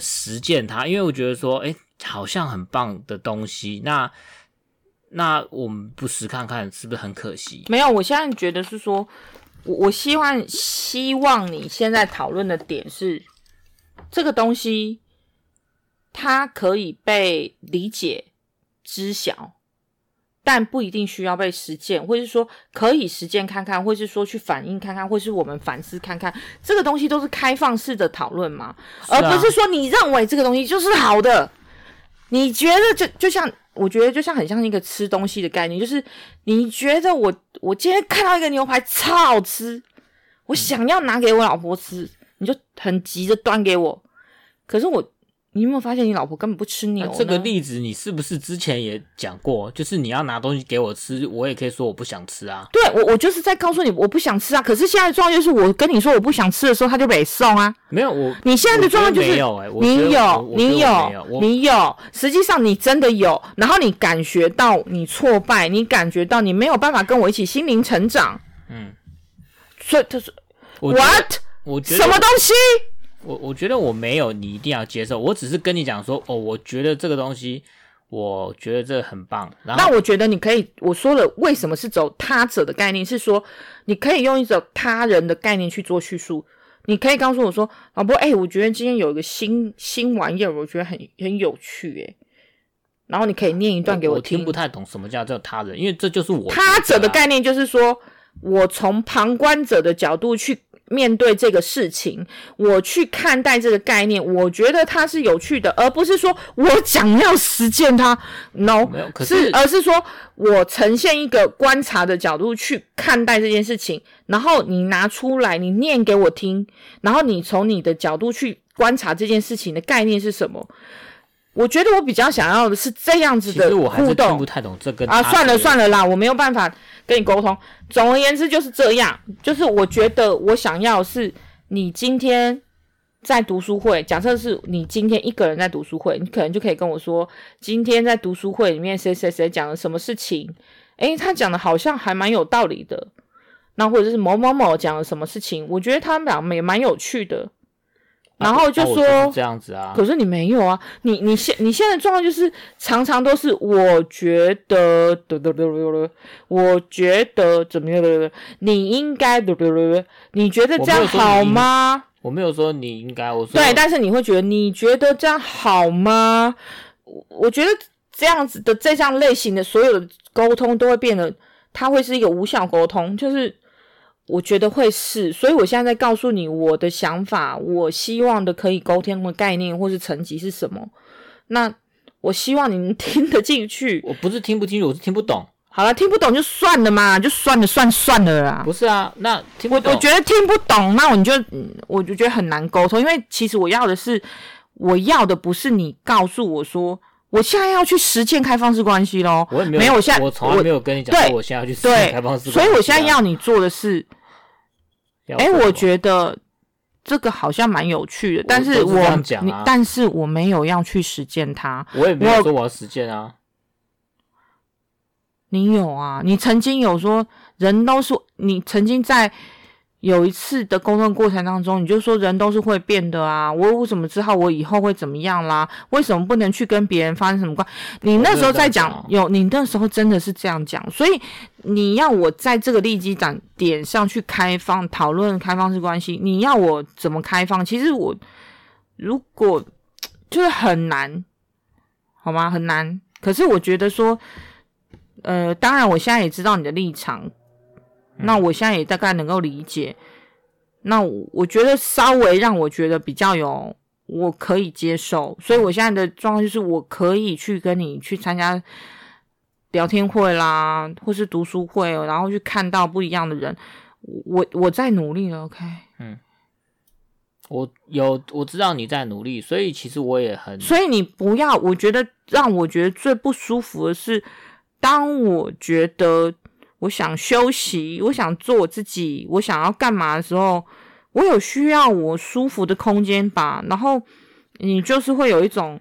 实践它，因为我觉得说，诶，好像很棒的东西。那我们不实看看是不是很可惜？没有，我现在觉得是说。我希望你现在讨论的点是，这个东西它可以被理解、知晓，但不一定需要被实践，或是说可以实践看看，或是说去反映看看，或是我们反思看看，这个东西都是开放式的讨论嘛，啊，而不是说你认为这个东西就是好的，你觉得就像。我觉得就像很像一个吃东西的概念，就是你觉得我今天看到一个牛排超好吃，我想要拿给我老婆吃，你就很急着端给我。可是你有没有发现你老婆根本不吃牛呢？这个例子你是不是之前也讲过？就是你要拿东西给我吃，我也可以说我不想吃啊。对，我就是在告诉你我不想吃啊。可是现在的状况就是我跟你说我不想吃的时候，他就没送啊。没有我，你现在的状况就是你有，实际上你真的有，然后你感觉到你挫败，你感觉到你没有办法跟我一起心灵成长。嗯，所以他说 what 什么东西？我觉得我没有，你一定要接受。我只是跟你讲说，哦，我觉得这个东西，我觉得这很棒。然后那我觉得你可以，我说了，为什么是走他者的概念？是说你可以用一种他人的概念去做叙述。你可以告诉我说，老婆，我觉得今天有一个新玩意儿，我觉得很有趣耶。然后你可以念一段给我听。我听不太懂什么叫做他人，因为这就是我他者的概念，就是说我从旁观者的角度去。面对这个事情，我去看待这个概念，我觉得它是有趣的，而不是说我想要实践它。No， 而是说我呈现一个观察的角度去看待这件事情，然后你拿出来，你念给我听，然后你从你的角度去观察这件事情的概念是什么。我觉得我比较想要的是这样子的互动。其实我还是听不太懂这个啊，算了啦，我没有办法跟你沟通。总而言之就是这样，就是我觉得我想要的是你今天在读书会，假设是你今天一个人在读书会，你可能就可以跟我说，今天在读书会里面谁谁谁讲了什么事情，他讲的好像还蛮有道理的，那或者是某某某讲了什么事情，我觉得他们俩也蛮有趣的。然后就说，我就是这样子啊。可是你没有啊，你现在的状况就是常常都是我觉得，我觉得怎么样的，你应该，你觉得这样好吗？我没有说你应该，我说对，但是你会觉得你觉得这样好吗？我觉得这样子的这项类型的所有的沟通都会变得，它会是一个无效沟通，就是。我觉得会是，所以我现在在告诉你我的想法，我希望的可以沟通的概念或是层级是什么。那我希望你们听得进去。我不是听不进去，我是听不懂。好了，听不懂就算了嘛，就算了啦。不是啊，那听不懂，我觉得听不懂，那我就觉得很难沟通，因为其实我要的不是你告诉我说。我现在要去实践开放式关系咯。我也没有，我从来没有跟你讲过我现在要去实践开放式关系，所以我现在要你做的是，我觉得这个好像蛮有趣的，但是但是我没有要去实践它，我也没有说我要实践啊。你有啊，你曾经有说人都是，你曾经在有一次的沟通过程当中，你就说人都是会变的啊，我为什么知道我以后会怎么样啦？为什么不能去跟别人发生什么关系？你那时候在讲，你那时候真的是这样讲，所以你要我在这个利基点上去开放讨论开放式关系，你要我怎么开放？其实我如果就是很难，好吗？很难。可是我觉得说，当然我现在也知道你的立场。那我现在也大概能够理解。那我觉得稍微让我觉得比较有我可以接受，所以我现在的状况就是我可以去跟你去参加聊天会啦，或是读书会，然后去看到不一样的人。我在努力了 ，OK。嗯，我知道你在努力，所以其实我也很，所以你不要，我觉得让我觉得最不舒服的是，当我觉得我想休息，我想做我自己，我想要干嘛的时候，我有需要我舒服的空间吧。然后你就是会有一种，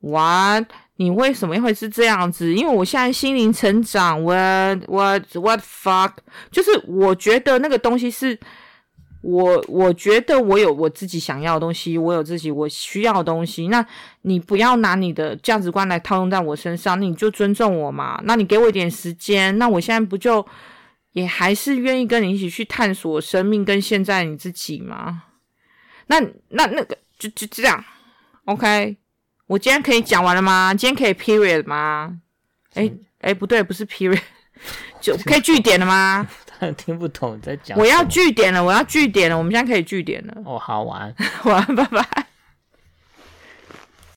哇，你为什么会是这样子？因为我现在心灵成长，what fuck， 就是我觉得那个东西是我觉得我有我自己想要的东西，我有自己我需要的东西。那你不要拿你的价值观来套用在我身上，你就尊重我嘛。那你给我一点时间，那我现在不就也还是愿意跟你一起去探索生命跟现在你自己吗？那个就这样 ，OK。我今天可以讲完了吗？今天可以 period 吗？不对，不是 period， 就可以句点了吗？当然听不懂你在讲什么。我要句点了，我们现在可以句点了。哦，好，晚安，晚安，拜拜。